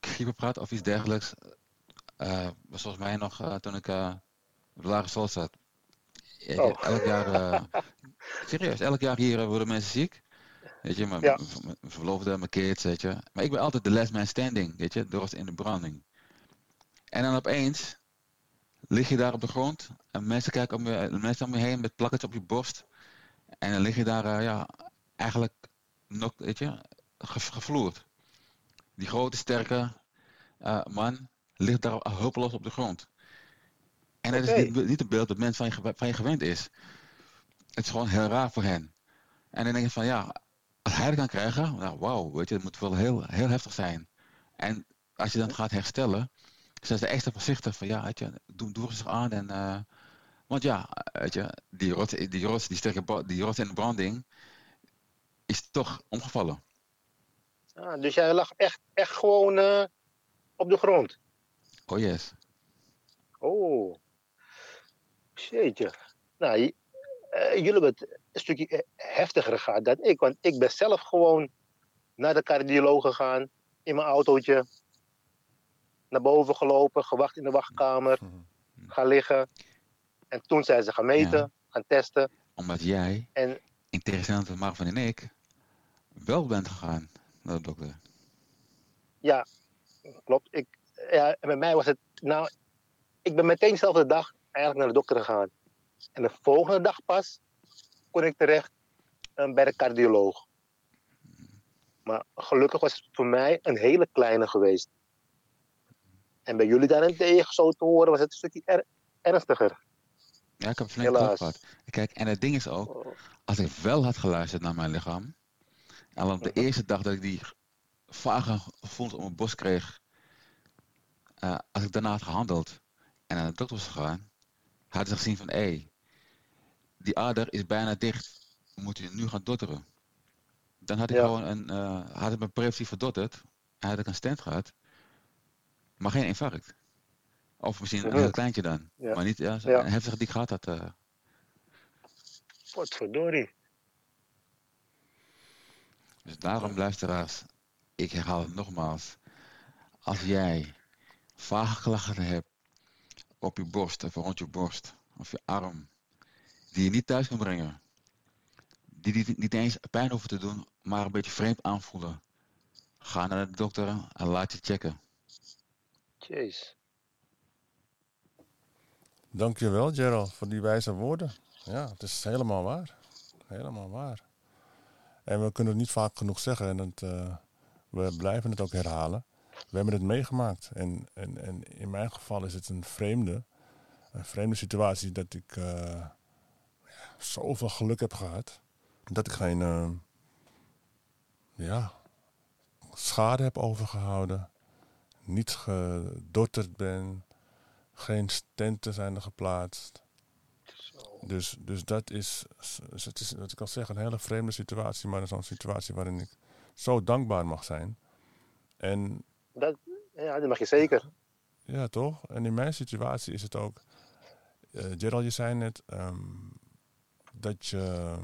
griep praat of iets dergelijks, uh, was volgens mij nog uh, toen ik uh, op de lagere school zat. Ja, oh. Elk jaar, uh, serieus, elk jaar hier uh, worden mensen ziek. Weet je, mijn ja. verloofde, mijn kids, weet je. Maar ik ben altijd de last man standing, weet je, dorst in de branding. En dan opeens lig je daar op de grond en mensen kijken om je, mensen om je heen met plakketjes op je borst. En dan lig je daar, uh, ja, eigenlijk nog, weet je. Gevloerd. Die grote, sterke uh, man ligt daar hulpeloos op de grond. En dat okay. is niet, niet het beeld dat men van je, van je gewend is. Het is gewoon heel raar voor hen. En dan denk je van ja, als hij dat kan krijgen, nou wauw, weet je, dat moet wel heel, heel heftig zijn. En als je dan gaat herstellen, zijn ze extra voorzichtig van ja, weet je, doe, doe rustig aan. En, uh, want ja, weet je, die rots, die rots, die sterke, die rots in de branding is toch omgevallen. Ah, dus jij lag echt, echt gewoon uh, op de grond? Oh yes. Oh, zeker. Nou, uh, jullie hebben het een stukje heftiger gehad dan ik. Want ik ben zelf gewoon naar de cardioloog gegaan, in mijn autootje, naar boven gelopen, gewacht in de wachtkamer, gaan liggen. En toen zijn ze gaan meten, ja. gaan testen. Omdat jij, en, in tegenstelling tot Marvin en ik, wel bent gegaan naar de dokter. Ja, klopt. Ik, ja, en bij mij was het, nou, ik ben meteen dezelfde dag eigenlijk naar de dokter gegaan. En de volgende dag pas kon ik terecht um, bij de cardioloog. Maar gelukkig was het voor mij een hele kleine geweest. En bij jullie daarentegen, zo te horen, was het een stukje er- ernstiger. Ja, ik heb flink klap gehad. Kijk, en het ding is ook, als ik wel had geluisterd naar mijn lichaam, en op de eerste dag dat ik die vage gevoelens op mijn borst kreeg, uh, als ik daarna had gehandeld en naar de dokter was gegaan, hadden ze gezien van, hé, hey, die ader is bijna dicht, moet je nu gaan dotteren. Dan had ik ja. gewoon een, uh, had ik mijn preventie verdotterd, en had ik een stent gehad, maar geen infarct. Of misschien een heel kleintje dan, ja. maar niet ja, ja. een heftige die ik gehad had. Uh... Potverdorie. Dus daarom, luisteraars, ik herhaal het nogmaals. Als jij vage klachten hebt op je borst of rond je borst of je arm, die je niet thuis kan brengen, die niet eens pijn hoeven te doen, maar een beetje vreemd aanvoelen, ga naar de dokter en laat je checken. Jeez. Dankjewel, Gerald, voor die wijze woorden. Ja, het is helemaal waar. Helemaal waar. En we kunnen het niet vaak genoeg zeggen. En het, uh, we blijven het ook herhalen. We hebben het meegemaakt. En, en, en in mijn geval is het een vreemde, een vreemde situatie dat ik uh, zoveel geluk heb gehad. Dat ik geen uh, ja, schade heb overgehouden. Niet gedotterd ben. Geen stenten zijn er geplaatst. Dus, dus dat is, het is, wat ik al zeg, een hele vreemde situatie. Maar zo'n situatie waarin ik zo dankbaar mag zijn. En, dat, ja, dat mag je zeker. Ja, toch? En in mijn situatie is het ook... Uh, Gerald, je zei net um, dat je...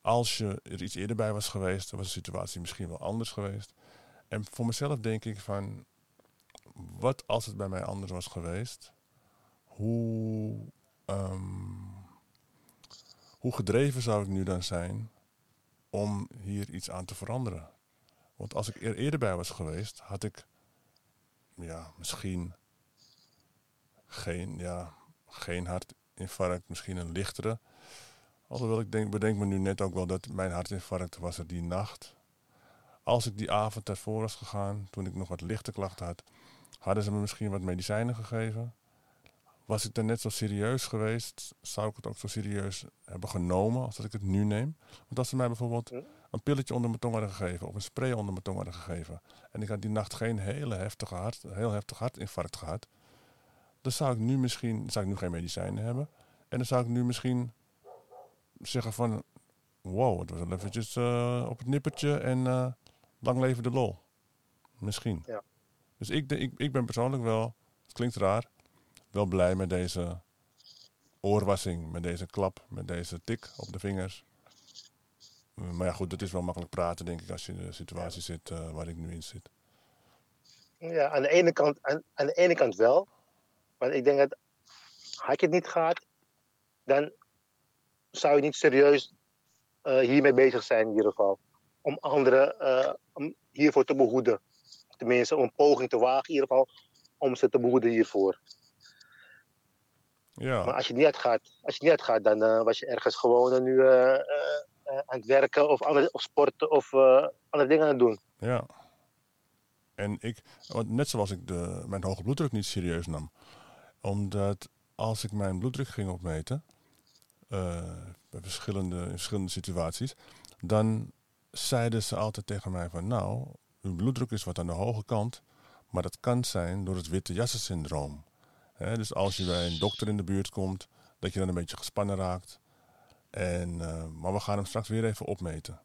Als je er iets eerder bij was geweest, was de situatie misschien wel anders geweest. En voor mezelf denk ik van, wat als het bij mij anders was geweest? Hoe, um, hoe gedreven zou ik nu dan zijn om hier iets aan te veranderen? Want als ik er eerder bij was geweest, had ik ja, misschien geen, ja, geen hartinfarct, misschien een lichtere. Alhoewel, ik denk, bedenk me nu net ook wel dat mijn hartinfarct was er die nacht. Als ik die avond daarvoor was gegaan, toen ik nog wat lichte klachten had, hadden ze me misschien wat medicijnen gegeven. Was ik dan net zo serieus geweest, zou ik het ook zo serieus hebben genomen als dat ik het nu neem. Want als ze mij bijvoorbeeld een pilletje onder mijn tong hadden gegeven of een spray onder mijn tong hadden gegeven en ik had die nacht geen hele heftige hart, heel heftig hartinfarct gehad, dan zou ik nu misschien zou ik nu geen medicijnen hebben en dan zou ik nu misschien zeggen van, wow, het was al eventjes uh, op het nippertje en uh, lang leven de lol. Misschien. Ja. Dus ik, ik, ik ben persoonlijk wel, het klinkt raar, wel blij met deze oorwassing, met deze klap, met deze tik op de vingers. Maar ja goed, dat is wel makkelijk praten denk ik als je in de situatie ja. zit uh, waar ik nu in zit. Ja, aan de ene kant, aan, aan de ene kant wel. Want ik denk dat, had je het niet gehad, dan zou je niet serieus uh, hiermee bezig zijn in ieder geval. Om anderen uh, om hiervoor te behoeden. Tenminste, om een poging te wagen in ieder geval om ze te behoeden hiervoor. Ja. Maar als je niet uitgaat, als je niet uitgaat dan uh, was je ergens gewoon uh, nu uh, uh, aan het werken of, andere, of sporten of uh, andere dingen aan het doen. Ja, En ik, net zoals ik de, mijn hoge bloeddruk niet serieus nam. Omdat als ik mijn bloeddruk ging opmeten, uh, bij verschillende, in verschillende situaties, dan zeiden ze altijd tegen mij van, nou, uw bloeddruk is wat aan de hoge kant, maar dat kan zijn door het witte jassensyndroom. He, dus als je bij een dokter in de buurt komt, dat je dan een beetje gespannen raakt. En, uh, maar we gaan hem straks weer even opmeten.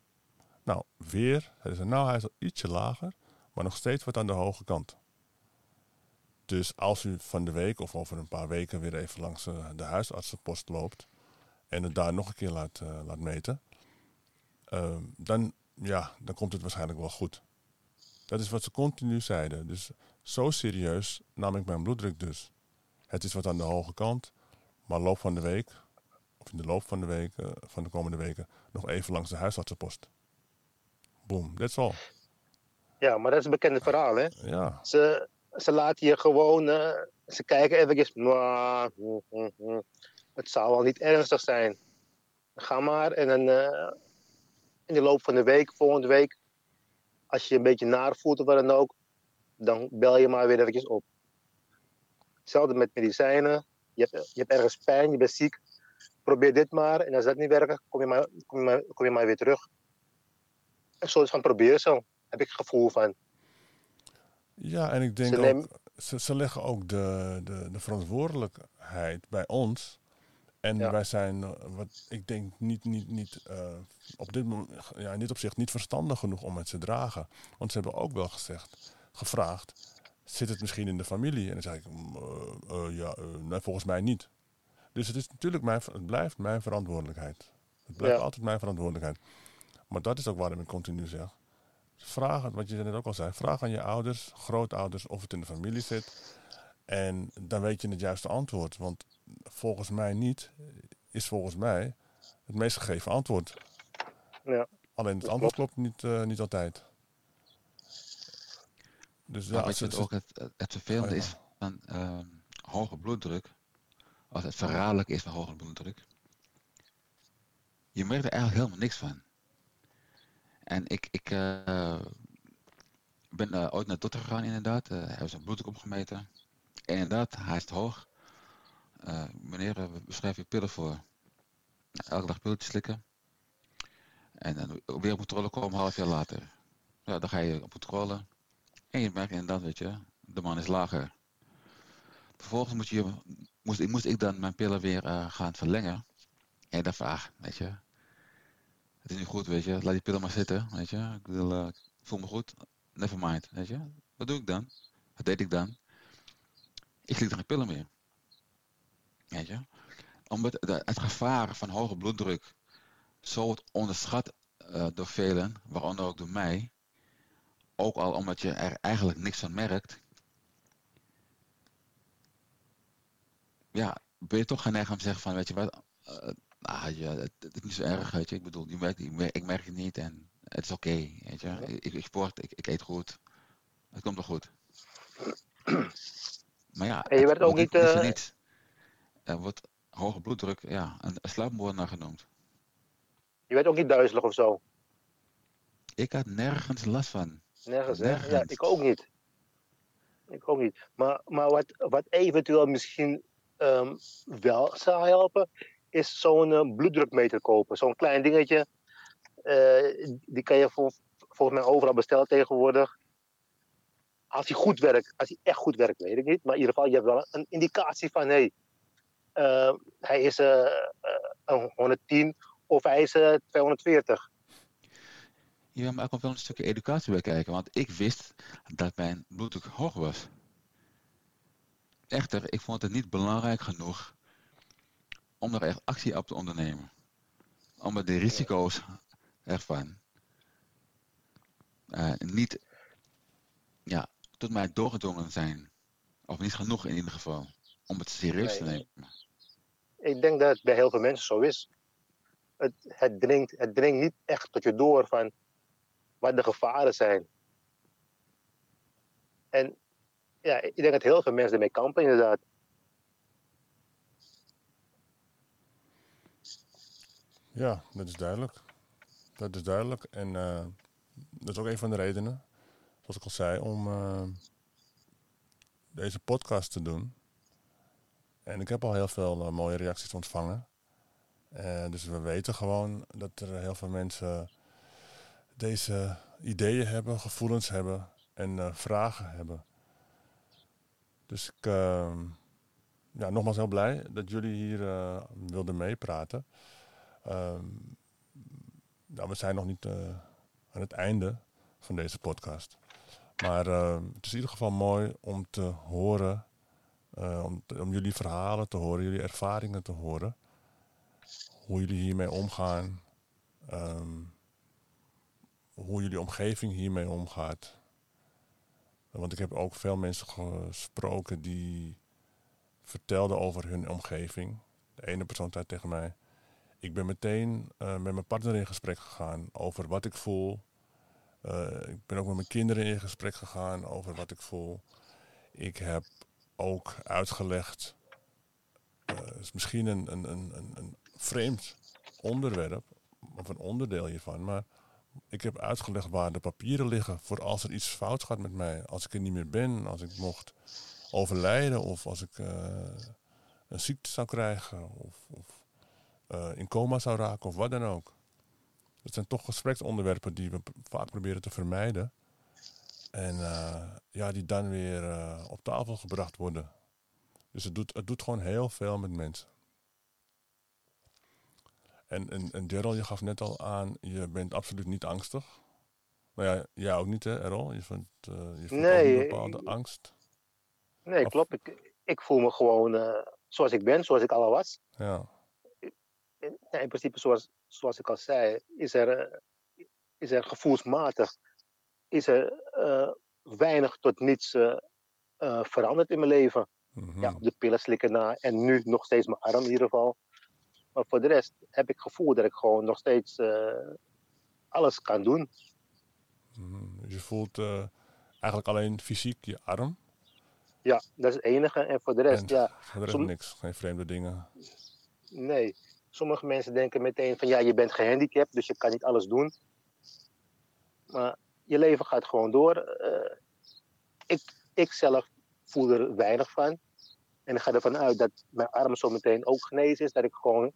Nou, weer. Ze, nou, hij is al ietsje lager, maar nog steeds wat aan de hoge kant. Dus als u van de week of over een paar weken weer even langs de huisartsenpost loopt en het daar nog een keer laat, uh, laat meten, uh, dan, ja, dan komt het waarschijnlijk wel goed. Dat is wat ze continu zeiden. Dus zo serieus nam ik mijn bloeddruk dus. Het is wat aan de hoge kant, maar loop van de week, of in de loop van de week, uh, van de komende weken, nog even langs de huisartsenpost. Boom, that's all. Ja, maar dat is een bekende verhaal, hè? Ja. Ze, ze laten je gewoon, uh, ze kijken eventjes, mwah, mm, mm, mm. Het zou wel niet ernstig zijn. Ga maar en dan uh, in de loop van de week, volgende week, als je een beetje naar voelt of wat dan ook, dan bel je maar weer eventjes op. Hetzelfde met medicijnen. Je hebt, je hebt ergens pijn, je bent ziek. Probeer dit maar. En als dat niet werkt, kom je maar, kom je maar, kom je maar weer terug. En zo is van proberen zo. Heb ik het gevoel van. Ja, en ik denk ze nemen... ook... Ze, ze leggen ook de, de, de verantwoordelijkheid bij ons. En ja. wij zijn, wat ik denk, niet, niet, niet, uh, op dit moment, ja, in dit opzicht niet verstandig genoeg om het te dragen. Want ze hebben ook wel gezegd, gevraagd... Zit het misschien in de familie? En dan zeg ik, uh, uh, ja, uh, nee, volgens mij niet. Dus het is natuurlijk mijn, het blijft mijn verantwoordelijkheid. Het blijft ja. altijd mijn verantwoordelijkheid. Maar dat is ook waarom ik continu zeg. Vraag, wat je net ook al zei, vraag aan je ouders, grootouders, of het in de familie zit. En dan weet je het juiste antwoord. Want volgens mij niet, is volgens mij het meest gegeven antwoord. Ja. Alleen het antwoord klopt niet, uh, niet altijd. Dus ja, wat het, ook het, het vervelende oh ja. is van uh, hoge bloeddruk, als het verraderlijk is van hoge bloeddruk, je merkt er eigenlijk helemaal niks van. En ik, ik uh, ben uh, ooit naar dokter gegaan inderdaad, uh, hebben ze een bloeddruk opgemeten. En inderdaad, hij is hoog. Uh, meneer, uh, schrijf je pillen voor. Elke dag pilletjes slikken. En dan weer op controle komen een half jaar later. Ja, dan ga je op controle. En je merkt inderdaad, weet je, de man is lager. Vervolgens moest, je, moest, moest ik dan mijn pillen weer uh, gaan verlengen. En dan vraag, weet je, het is nu goed, weet je, laat die pillen maar zitten, weet je. Ik, wil, uh, ik voel me goed, never mind, weet je. Wat doe ik dan? Wat deed ik dan? Ik slik geen pillen meer. Weet je. Omdat de, het gevaar van hoge bloeddruk zo wordt onderschat uh, door velen, waaronder ook door mij. Ook al omdat je er eigenlijk niks van merkt. Ja, ben je toch geneigd om te zeggen van, weet je wat, uh, ah, ja, het, het is niet zo erg, weet je. Ik bedoel, je merkt, ik merk het niet en het is oké, okay, weet je. Ik, ik sport, ik, ik eet goed. Het komt wel goed. Maar ja, en je werd ook niet... Uh... Er niet. Er wordt hoge bloeddruk, ja, een, een slaapmoordenaar genoemd. Je werd ook niet duizelig of zo? Ik had nergens last van. Nergens, nergens. Ja, ik ook niet. Ik ook niet. Maar, maar wat, wat eventueel misschien um, wel zou helpen, is zo'n uh, bloeddrukmeter kopen. Zo'n klein dingetje. Uh, die kan je vol, volgens mij overal bestellen tegenwoordig. Als die goed werkt, als die echt goed werkt, weet ik niet. Maar in ieder geval, je hebt wel een indicatie van, hé, hey, uh, hij is uh, uh, honderdtien of hij is uh, tweehonderdveertig. Ja, maar ik kon wel een stukje educatie bij kijken, want ik wist dat mijn bloeddruk hoog was. Echter, ik vond het niet belangrijk genoeg om er echt actie op te ondernemen. Omdat de risico's ervan uh, niet ja, tot mij doorgedrongen zijn. Of niet genoeg in ieder geval, om het serieus nee, te nemen. Ik denk dat het bij heel veel mensen zo is. Het, het, dringt, het dringt niet echt tot je door van... wat de gevaren zijn. En ja, ik denk dat heel veel mensen ermee kampen inderdaad. Ja, dat is duidelijk. Dat is duidelijk en uh, dat is ook een van de redenen. wat ik al zei, om uh, deze podcast te doen. En ik heb al heel veel uh, mooie reacties ontvangen. Uh, dus we weten gewoon dat er heel veel mensen deze ideeën hebben, gevoelens hebben en uh, vragen hebben. Dus ik, uh, ja, nogmaals heel blij dat jullie hier uh, wilden meepraten. Uh, nou, we zijn nog niet uh, aan het einde van deze podcast. Maar uh, het is in ieder geval mooi om te horen, uh, om, te, om jullie verhalen te horen, jullie ervaringen te horen. Hoe jullie hiermee omgaan. Um, hoe jullie omgeving hiermee omgaat. Want ik heb ook veel mensen gesproken die vertelden over hun omgeving. De ene persoon zei tegen mij, ik ben meteen uh, met mijn partner in gesprek gegaan over wat ik voel. Uh, ik ben ook met mijn kinderen in gesprek gegaan over wat ik voel. Ik heb ook uitgelegd, uh, is misschien een, een, een, een vreemd onderwerp of een onderdeel hiervan, maar ik heb uitgelegd waar de papieren liggen voor als er iets fout gaat met mij. Als ik er niet meer ben, als ik mocht overlijden of als ik uh, een ziekte zou krijgen of, of uh, in coma zou raken of wat dan ook. Dat zijn toch gespreksonderwerpen die we vaak proberen te vermijden. En uh, ja, die dan weer uh, op tafel gebracht worden. Dus het doet, het doet gewoon heel veel met mensen. En, en, en Gerald, je gaf net al aan, je bent absoluut niet angstig. Nou ja, jij ook niet, hè, Errol? Je vindt, uh, je vindt nee, ook een bepaalde ik, angst? Nee, of... klopt. Ik, ik voel me gewoon uh, zoals ik ben, zoals ik al was. Ja. In, in principe, zoals, zoals ik al zei, is er, is er gevoelsmatig is er, uh, weinig tot niets uh, uh, veranderd in mijn leven. Mm-hmm. Ja, op de pillen slikken na en nu nog steeds mijn arm in ieder geval. Maar voor de rest heb ik het gevoel dat ik gewoon nog steeds uh, alles kan doen. Mm, dus je voelt uh, eigenlijk alleen fysiek je arm? Ja, dat is het enige. En voor de rest, en, ja. Voor de rest som- niks, geen vreemde dingen? Nee. Sommige mensen denken meteen van ja, je bent gehandicapt, dus je kan niet alles doen. Maar je leven gaat gewoon door. Uh, ik, ik zelf voel er weinig van. En ik ga ervan uit dat mijn arm zo meteen ook genezen is. Dat ik gewoon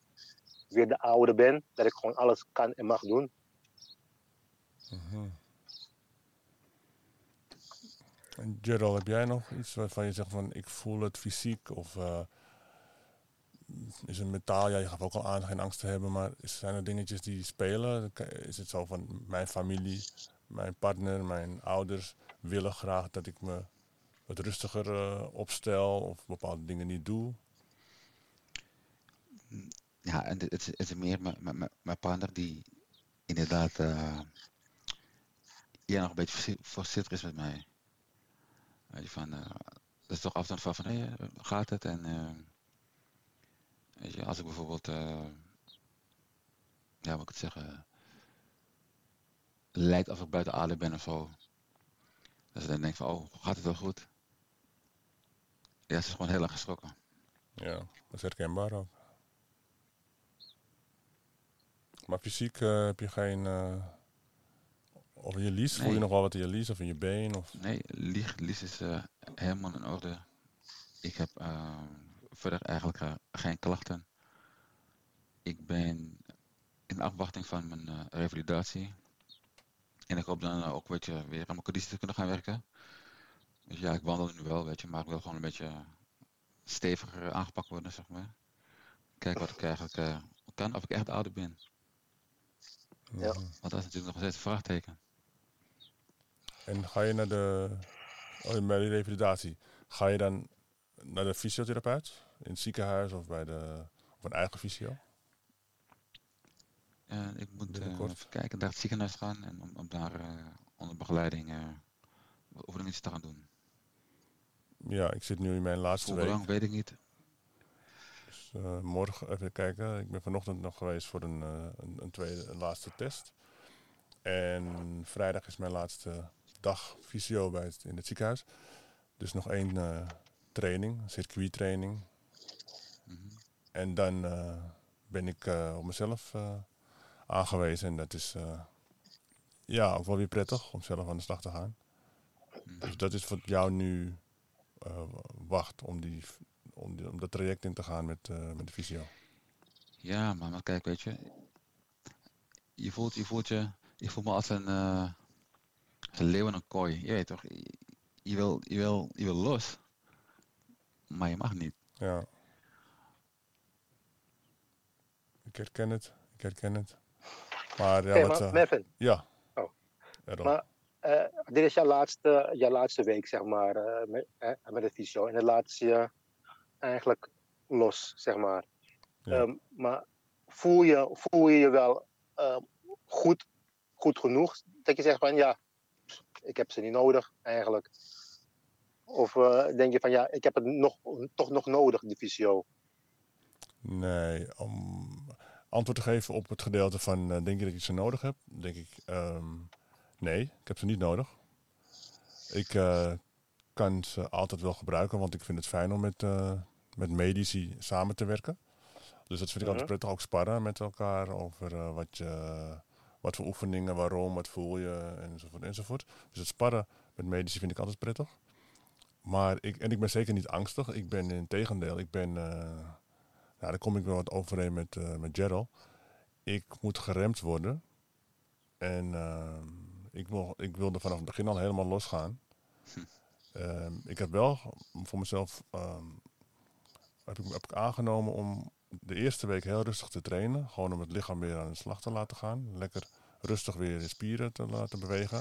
weer de oude ben. Dat ik gewoon alles kan en mag doen. Mm-hmm. En Gerald, heb jij nog iets waarvan je zegt van ik voel het fysiek? Of uh, is het mentaal? Ja, je gaf ook al aan geen angst te hebben. Maar zijn er dingetjes die spelen? Is het zo van mijn familie, mijn partner, mijn ouders willen graag dat ik me... wat rustiger uh, opstel of bepaalde dingen niet doe? Ja, het, het, het is meer mijn, mijn, mijn partner die inderdaad uh, ja, nog een beetje voorzichtig is met mij. Weet je, van, uh, dat is toch afstand van, van hey, gaat het? En uh, weet je, als ik bijvoorbeeld, uh, ja, moet ik het zeggen, lijkt alsof ik buiten adem ben of zo. Dat ze dan denken van, oh, gaat het wel goed? Ja, ze is gewoon heel erg geschrokken. Ja, dat is herkenbaar ook. Maar fysiek uh, heb je geen... Uh, of je lies, nee. Voel je nog wel wat in je lies of in je been? Of... Nee, lies, lies is uh, helemaal in orde. Ik heb uh, verder eigenlijk uh, geen klachten. Ik ben in afwachting van mijn uh, revalidatie. En ik hoop dan ook weet je, weer aan mijn conditie te kunnen gaan werken. Dus ja, ik wandel nu wel, weet je, maar ik wil gewoon een beetje steviger aangepakt worden, zeg maar. Kijk wat ik eigenlijk uh, kan, of ik echt ouder ben. Ja. Want dat is natuurlijk nog steeds een vraagteken. En ga je naar de, oh, bij de revalidatie, ga je dan naar de fysiotherapeut? In het ziekenhuis of bij de, of een eigen fysio? Uh, ik moet uh, even kijken, naar het ziekenhuis gaan en om, om daar uh, onder begeleiding uh, over iets te gaan doen. Ja, ik zit nu in mijn laatste week. Hoe lang weet ik niet. Dus, uh, morgen even kijken. Ik ben vanochtend nog geweest voor een, uh, een, een tweede, een laatste test. En vrijdag is mijn laatste dag fysio bij het, in het ziekenhuis. Dus nog één uh, training, circuittraining. Mm-hmm. En dan uh, ben ik uh, op mezelf... Uh, aangewezen en dat is uh, ja, ook wel weer prettig om zelf aan de slag te gaan. Dus dat is wat jou nu uh, wacht om, die, om, die, om dat traject in te gaan met, uh, met de fysio. Ja, maar, maar kijk, weet je, je voelt je, voelt je, je voelt me als een, uh, een leeuw in een kooi. Je weet toch, je, je, wil, je, wil, je wil los, maar je mag niet. Ja. Ik herken het, ik herken het. Maar ja, okay, wat... Uh, Mevin. Ja. Oh. Maar uh, dit is jouw laatste, jouw laatste week, zeg maar, uh, met, eh, met de fysio. En dat laat je eigenlijk los, zeg maar. Ja. Um, maar voel je voel je, je wel uh, goed, goed genoeg dat je zegt van ja, ik heb ze niet nodig eigenlijk. Of uh, denk je van ja, ik heb het nog, toch nog nodig, die fysio? Nee, om antwoord te geven op het gedeelte van uh, denk je dat ik ze nodig heb? Denk ik, um, nee, ik heb ze niet nodig. Ik uh, kan ze altijd wel gebruiken, want ik vind het fijn om met, uh, met medici samen te werken. Dus dat vind ik altijd prettig, ook sparren met elkaar over uh, wat, je, wat voor oefeningen, waarom, wat voel je, enzovoort, enzovoort. Dus het sparren met medici vind ik altijd prettig. Maar ik, en ik ben zeker niet angstig, ik ben in tegendeel, ik ben, uh, nou, daar kom ik wel wat overeen met, uh, met Gerald. Ik moet geremd worden en uh, ik, wil, ik wilde vanaf het begin al helemaal losgaan. Uh, ik heb wel voor mezelf, uh, heb, ik, heb ik aangenomen om de eerste week heel rustig te trainen. Gewoon om het lichaam weer aan de slag te laten gaan. Lekker rustig weer de spieren te laten bewegen.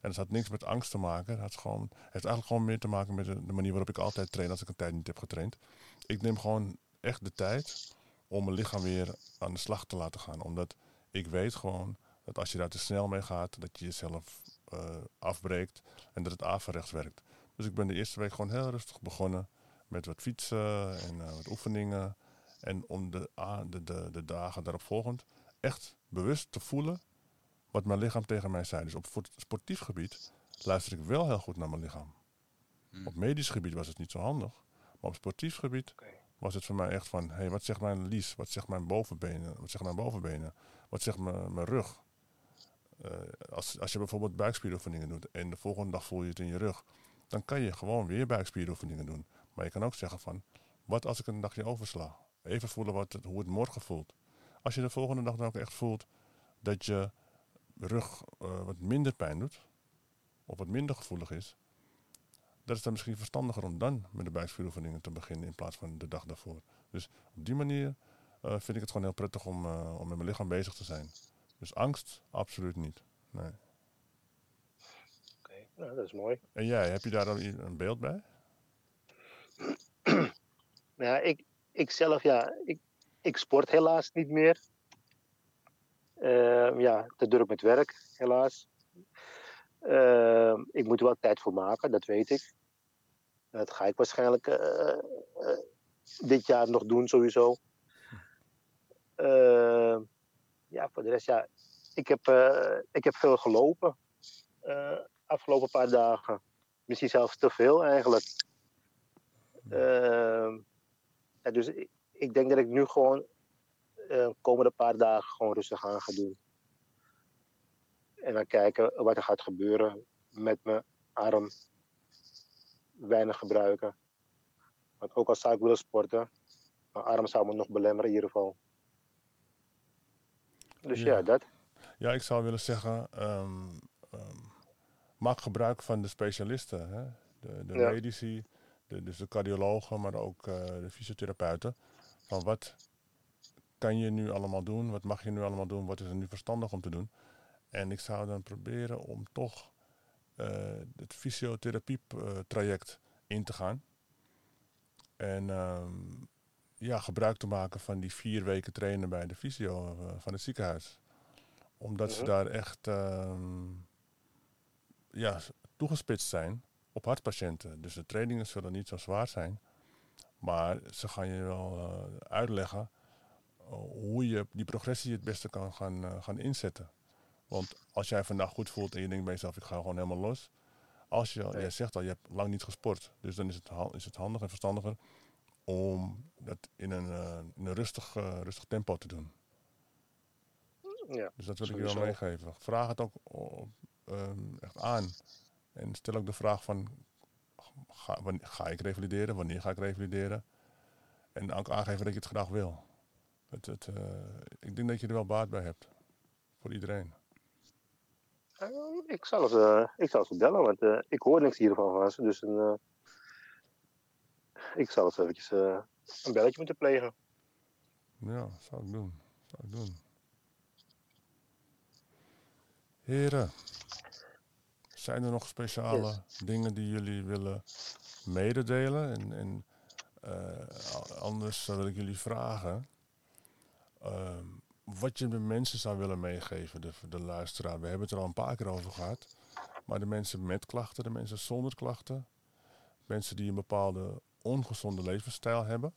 En het had niks met angst te maken. Het had gewoon, het heeft eigenlijk gewoon meer te maken met de manier waarop ik altijd train als ik een tijd niet heb getraind. Ik neem gewoon echt de tijd om mijn lichaam weer aan de slag te laten gaan. Omdat ik weet gewoon dat als je daar te snel mee gaat, dat je jezelf uh, afbreekt en dat het averechts werkt. Dus ik ben de eerste week gewoon heel rustig begonnen met wat fietsen en uh, wat oefeningen. En om de, de, de, de dagen daarop volgend echt bewust te voelen wat mijn lichaam tegen mij zei. Dus op sportief gebied luister ik wel heel goed naar mijn lichaam. Hmm. Op medisch gebied was het niet zo handig. Maar op sportief gebied okay. was het voor mij echt van... Hey, wat zegt mijn lies? Wat zegt mijn bovenbenen? Wat zegt mijn bovenbenen? Wat zegt mijn, mijn rug? Uh, als, als je bijvoorbeeld buikspieroefeningen doet en de volgende dag voel je het in je rug... dan kan je gewoon weer buikspieroefeningen doen. Maar je kan ook zeggen van... wat als ik een dagje oversla? Even voelen wat het, hoe het morgen voelt. Als je de volgende dag dan ook echt voelt dat je rug uh, wat minder pijn doet, of wat minder gevoelig is, dat is dan misschien verstandiger om dan met de buikspieroefeningen te beginnen in plaats van de dag daarvoor. Dus op die manier uh, vind ik het gewoon heel prettig om, uh, om met mijn lichaam bezig te zijn. Dus angst, absoluut niet. Nee. Oké, okay, nou, dat is mooi. En jij, heb je daar dan een beeld bij? Nou, ik... Ik zelf, ja, ik, ik sport helaas niet meer. Uh, ja, te druk met werk, helaas. Uh, ik moet er wel tijd voor maken, dat weet ik. Dat ga ik waarschijnlijk uh, uh, dit jaar nog doen, sowieso. Uh, ja, voor de rest, ja. Ik heb, uh, ik heb veel gelopen. Uh, afgelopen paar dagen. Misschien zelfs te veel, eigenlijk. Ehm... Uh, Ja, dus ik, ik denk dat ik nu gewoon de uh, komende paar dagen gewoon rustig aan ga doen. En dan kijken wat er gaat gebeuren met mijn arm. Weinig gebruiken. Want ook al zou ik willen sporten, mijn arm zou me nog belemmeren in ieder geval. Dus ja, ja dat. Ja, ik zou willen zeggen, um, um, maak gebruik van de specialisten, hè? De, de ja. medici. De, dus de cardiologen, maar ook uh, de fysiotherapeuten. Van wat kan je nu allemaal doen? Wat mag je nu allemaal doen? Wat is er nu verstandig om te doen? En ik zou dan proberen om toch uh, het fysiotherapie-traject in te gaan. En um, ja, gebruik te maken van die vier weken trainen bij de fysio uh, van het ziekenhuis. Omdat uh-huh. ze daar echt um, ja, toegespitst zijn. Op hartpatiënten. Dus de trainingen zullen niet zo zwaar zijn. Maar ze gaan je wel uh, uitleggen hoe je die progressie het beste kan gaan, uh, gaan inzetten. Want als jij vandaag goed voelt en je denkt bij jezelf, ik ga gewoon helemaal los. Als je, jij zegt al, je hebt lang niet gesport. Dus dan is het, ha- is het handig en verstandiger om dat in een, uh, in een rustig, uh, rustig tempo te doen. Ja, dus dat wil sowieso. Ik je wel meegeven. Vraag het ook uh, echt aan. En stel ook de vraag van, ga, wanneer, ga ik revalideren? Wanneer ga ik revalideren? En ook aangeven dat je het graag wil. Het, het, uh, ik denk dat je er wel baat bij hebt. Voor iedereen. Uh, ik zal ze uh, ik zal ze bellen, want uh, ik hoor niks hiervan van ze. Dus een, uh, ik zal eens eventjes uh, een belletje moeten plegen. Ja, zou ik doen. Zou ik doen. Heren, zijn er nog speciale yes. dingen die jullie willen mededelen? En, en uh, anders wil ik jullie vragen uh, wat je de mensen zou willen meegeven, de, de luisteraar. We hebben het er al een paar keer over gehad. Maar de mensen met klachten, de mensen zonder klachten, mensen die een bepaalde ongezonde levensstijl hebben,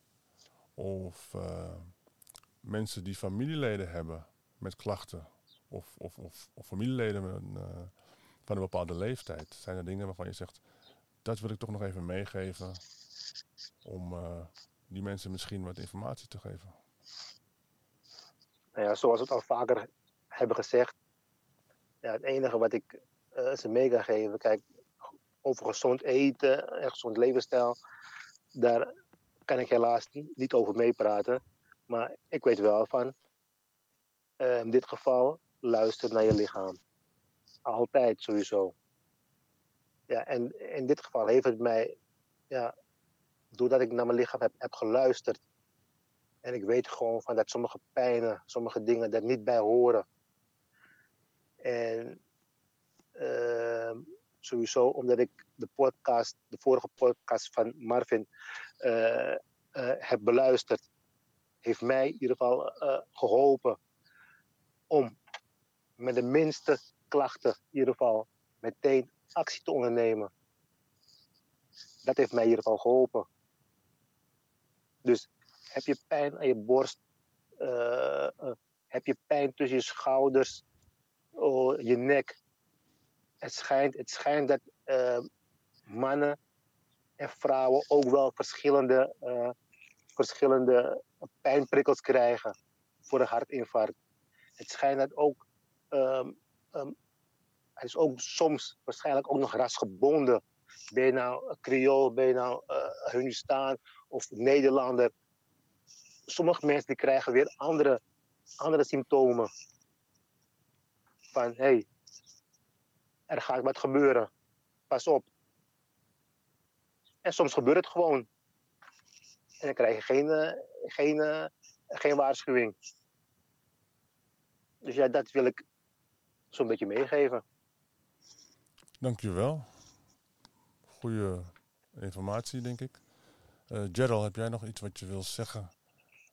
of uh, mensen die familieleden hebben met klachten, of, of, of, of familieleden met een, uh, van een bepaalde leeftijd. Zijn er dingen waarvan je zegt, dat wil ik toch nog even meegeven om uh, die mensen misschien wat informatie te geven? Nou ja, zoals we het al vaker hebben gezegd, ja, het enige wat ik uh, ze mee kan geven, kijk, over gezond eten en gezond levensstijl, daar kan ik helaas niet, niet over meepraten. Maar ik weet wel van, uh, in dit geval, luister naar je lichaam. Altijd, sowieso. Ja, en in dit geval heeft het mij, ja, doordat ik naar mijn lichaam heb, heb geluisterd. En ik weet gewoon van dat sommige pijnen, sommige dingen daar niet bij horen. En uh, sowieso omdat ik de podcast, de vorige podcast van Marvin uh, uh, heb beluisterd, heeft mij in ieder geval uh, geholpen om met de minste klachten in ieder geval meteen actie te ondernemen. Dat heeft mij in ieder geval geholpen. Dus heb je pijn aan je borst, uh, uh, heb je pijn tussen je schouders, oh, je nek. Het schijnt, het schijnt dat uh, mannen en vrouwen ook wel verschillende, uh, verschillende pijnprikkels krijgen voor een hartinfarct. Het schijnt dat ook, um, um, het is ook soms waarschijnlijk ook nog rasgebonden. Ben je nou Creool, ben je nou uh, Hindustaan of Nederlander. Sommige mensen die krijgen weer andere, andere symptomen. Van, hé, hey, er gaat wat gebeuren. Pas op. En soms gebeurt het gewoon. En dan krijg je geen, geen, geen waarschuwing. Dus ja, dat wil ik zo'n beetje meegeven. Dankjewel. Goede informatie, denk ik. Uh, Gerald, heb jij nog iets wat je wil zeggen?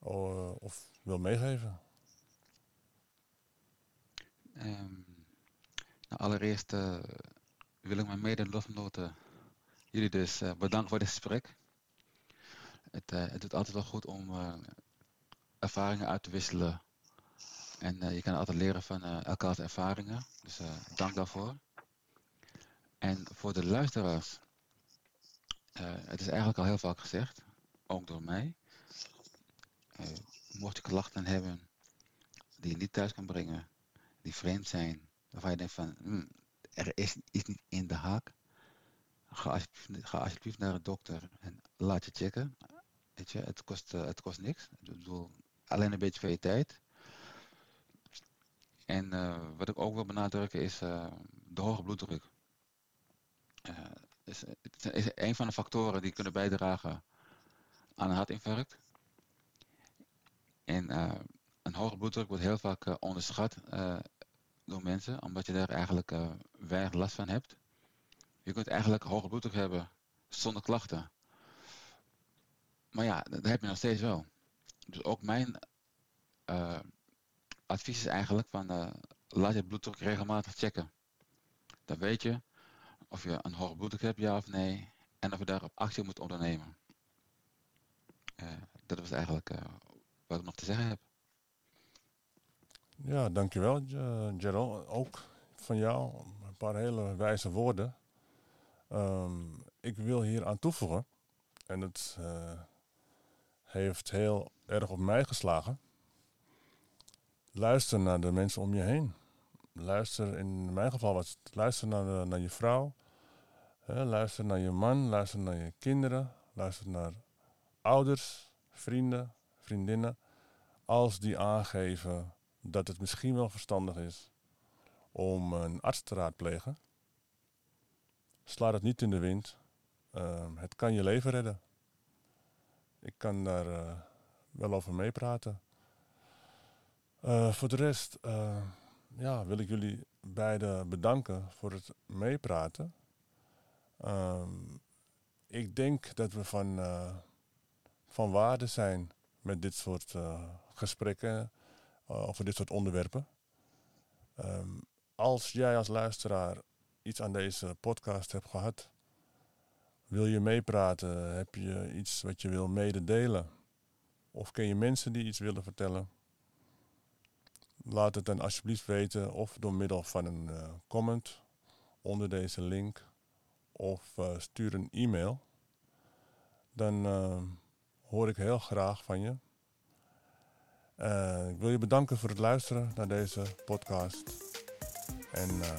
Of, of wil meegeven? Um, nou allereerst uh, wil ik mijn mede-lotgenoten jullie dus uh, bedanken voor dit gesprek. Het, uh, het doet altijd wel goed om uh, ervaringen uit te wisselen. En uh, je kan altijd leren van uh, elkaars ervaringen. Dus uh, dank daarvoor. En voor de luisteraars. Uh, het is eigenlijk al heel vaak gezegd. Ook door mij. Uh, mocht je klachten hebben die je niet thuis kan brengen, die vreemd zijn, waarvan je denkt van mm, er is iets niet in de haak, ga alsjeblieft, ga alsjeblieft naar een dokter en laat je checken. Weet je, het kost, uh, het kost niks. Ik bedoel, alleen een beetje van je tijd. En uh, wat ik ook wil benadrukken is uh, de hoge bloeddruk. Uh, is, is, is een van de factoren die kunnen bijdragen aan een hartinfarct. En uh, een hoge bloeddruk wordt heel vaak uh, onderschat uh, door mensen, omdat je daar eigenlijk uh, weinig last van hebt. Je kunt eigenlijk hoge bloeddruk hebben zonder klachten. Maar ja, dat heb je nog steeds wel. Dus ook mijn uh, advies is eigenlijk van uh, laat je bloeddruk regelmatig checken. Dan weet je of je een hoge bloeddruk hebt, ja of nee, en of je daarop actie moet ondernemen. Uh, dat was eigenlijk Uh, wat ik nog te zeggen heb. Ja, dankjewel uh, Gerald. Ook van jou een paar hele wijze woorden. Um, ik wil hier aan toevoegen. En het uh, heeft heel erg op mij geslagen. Luister naar de mensen om je heen. Luister in mijn geval was het luister naar, de, naar je vrouw. He, luister naar je man, luister naar je kinderen, luister naar ouders, vrienden, vriendinnen. Als die aangeven dat het misschien wel verstandig is om een arts te raadplegen. Sla het niet in de wind. Uh, het kan je leven redden. Ik kan daar uh, wel over meepraten. Uh, voor de rest uh, ja, wil ik jullie beiden bedanken voor het meepraten. Uh, ik denk dat we van, uh, van waarde zijn met dit soort uh, gesprekken uh, over dit soort onderwerpen. Um, als jij als luisteraar iets aan deze podcast hebt gehad, wil je meepraten, heb je iets wat je wil mededelen, of ken je mensen die iets willen vertellen, laat het dan alsjeblieft weten, of door middel van een uh, comment onder deze link, of uh, stuur een e-mail. Dan uh, hoor ik heel graag van je. Uh, ik wil je bedanken voor het luisteren naar deze podcast. En uh,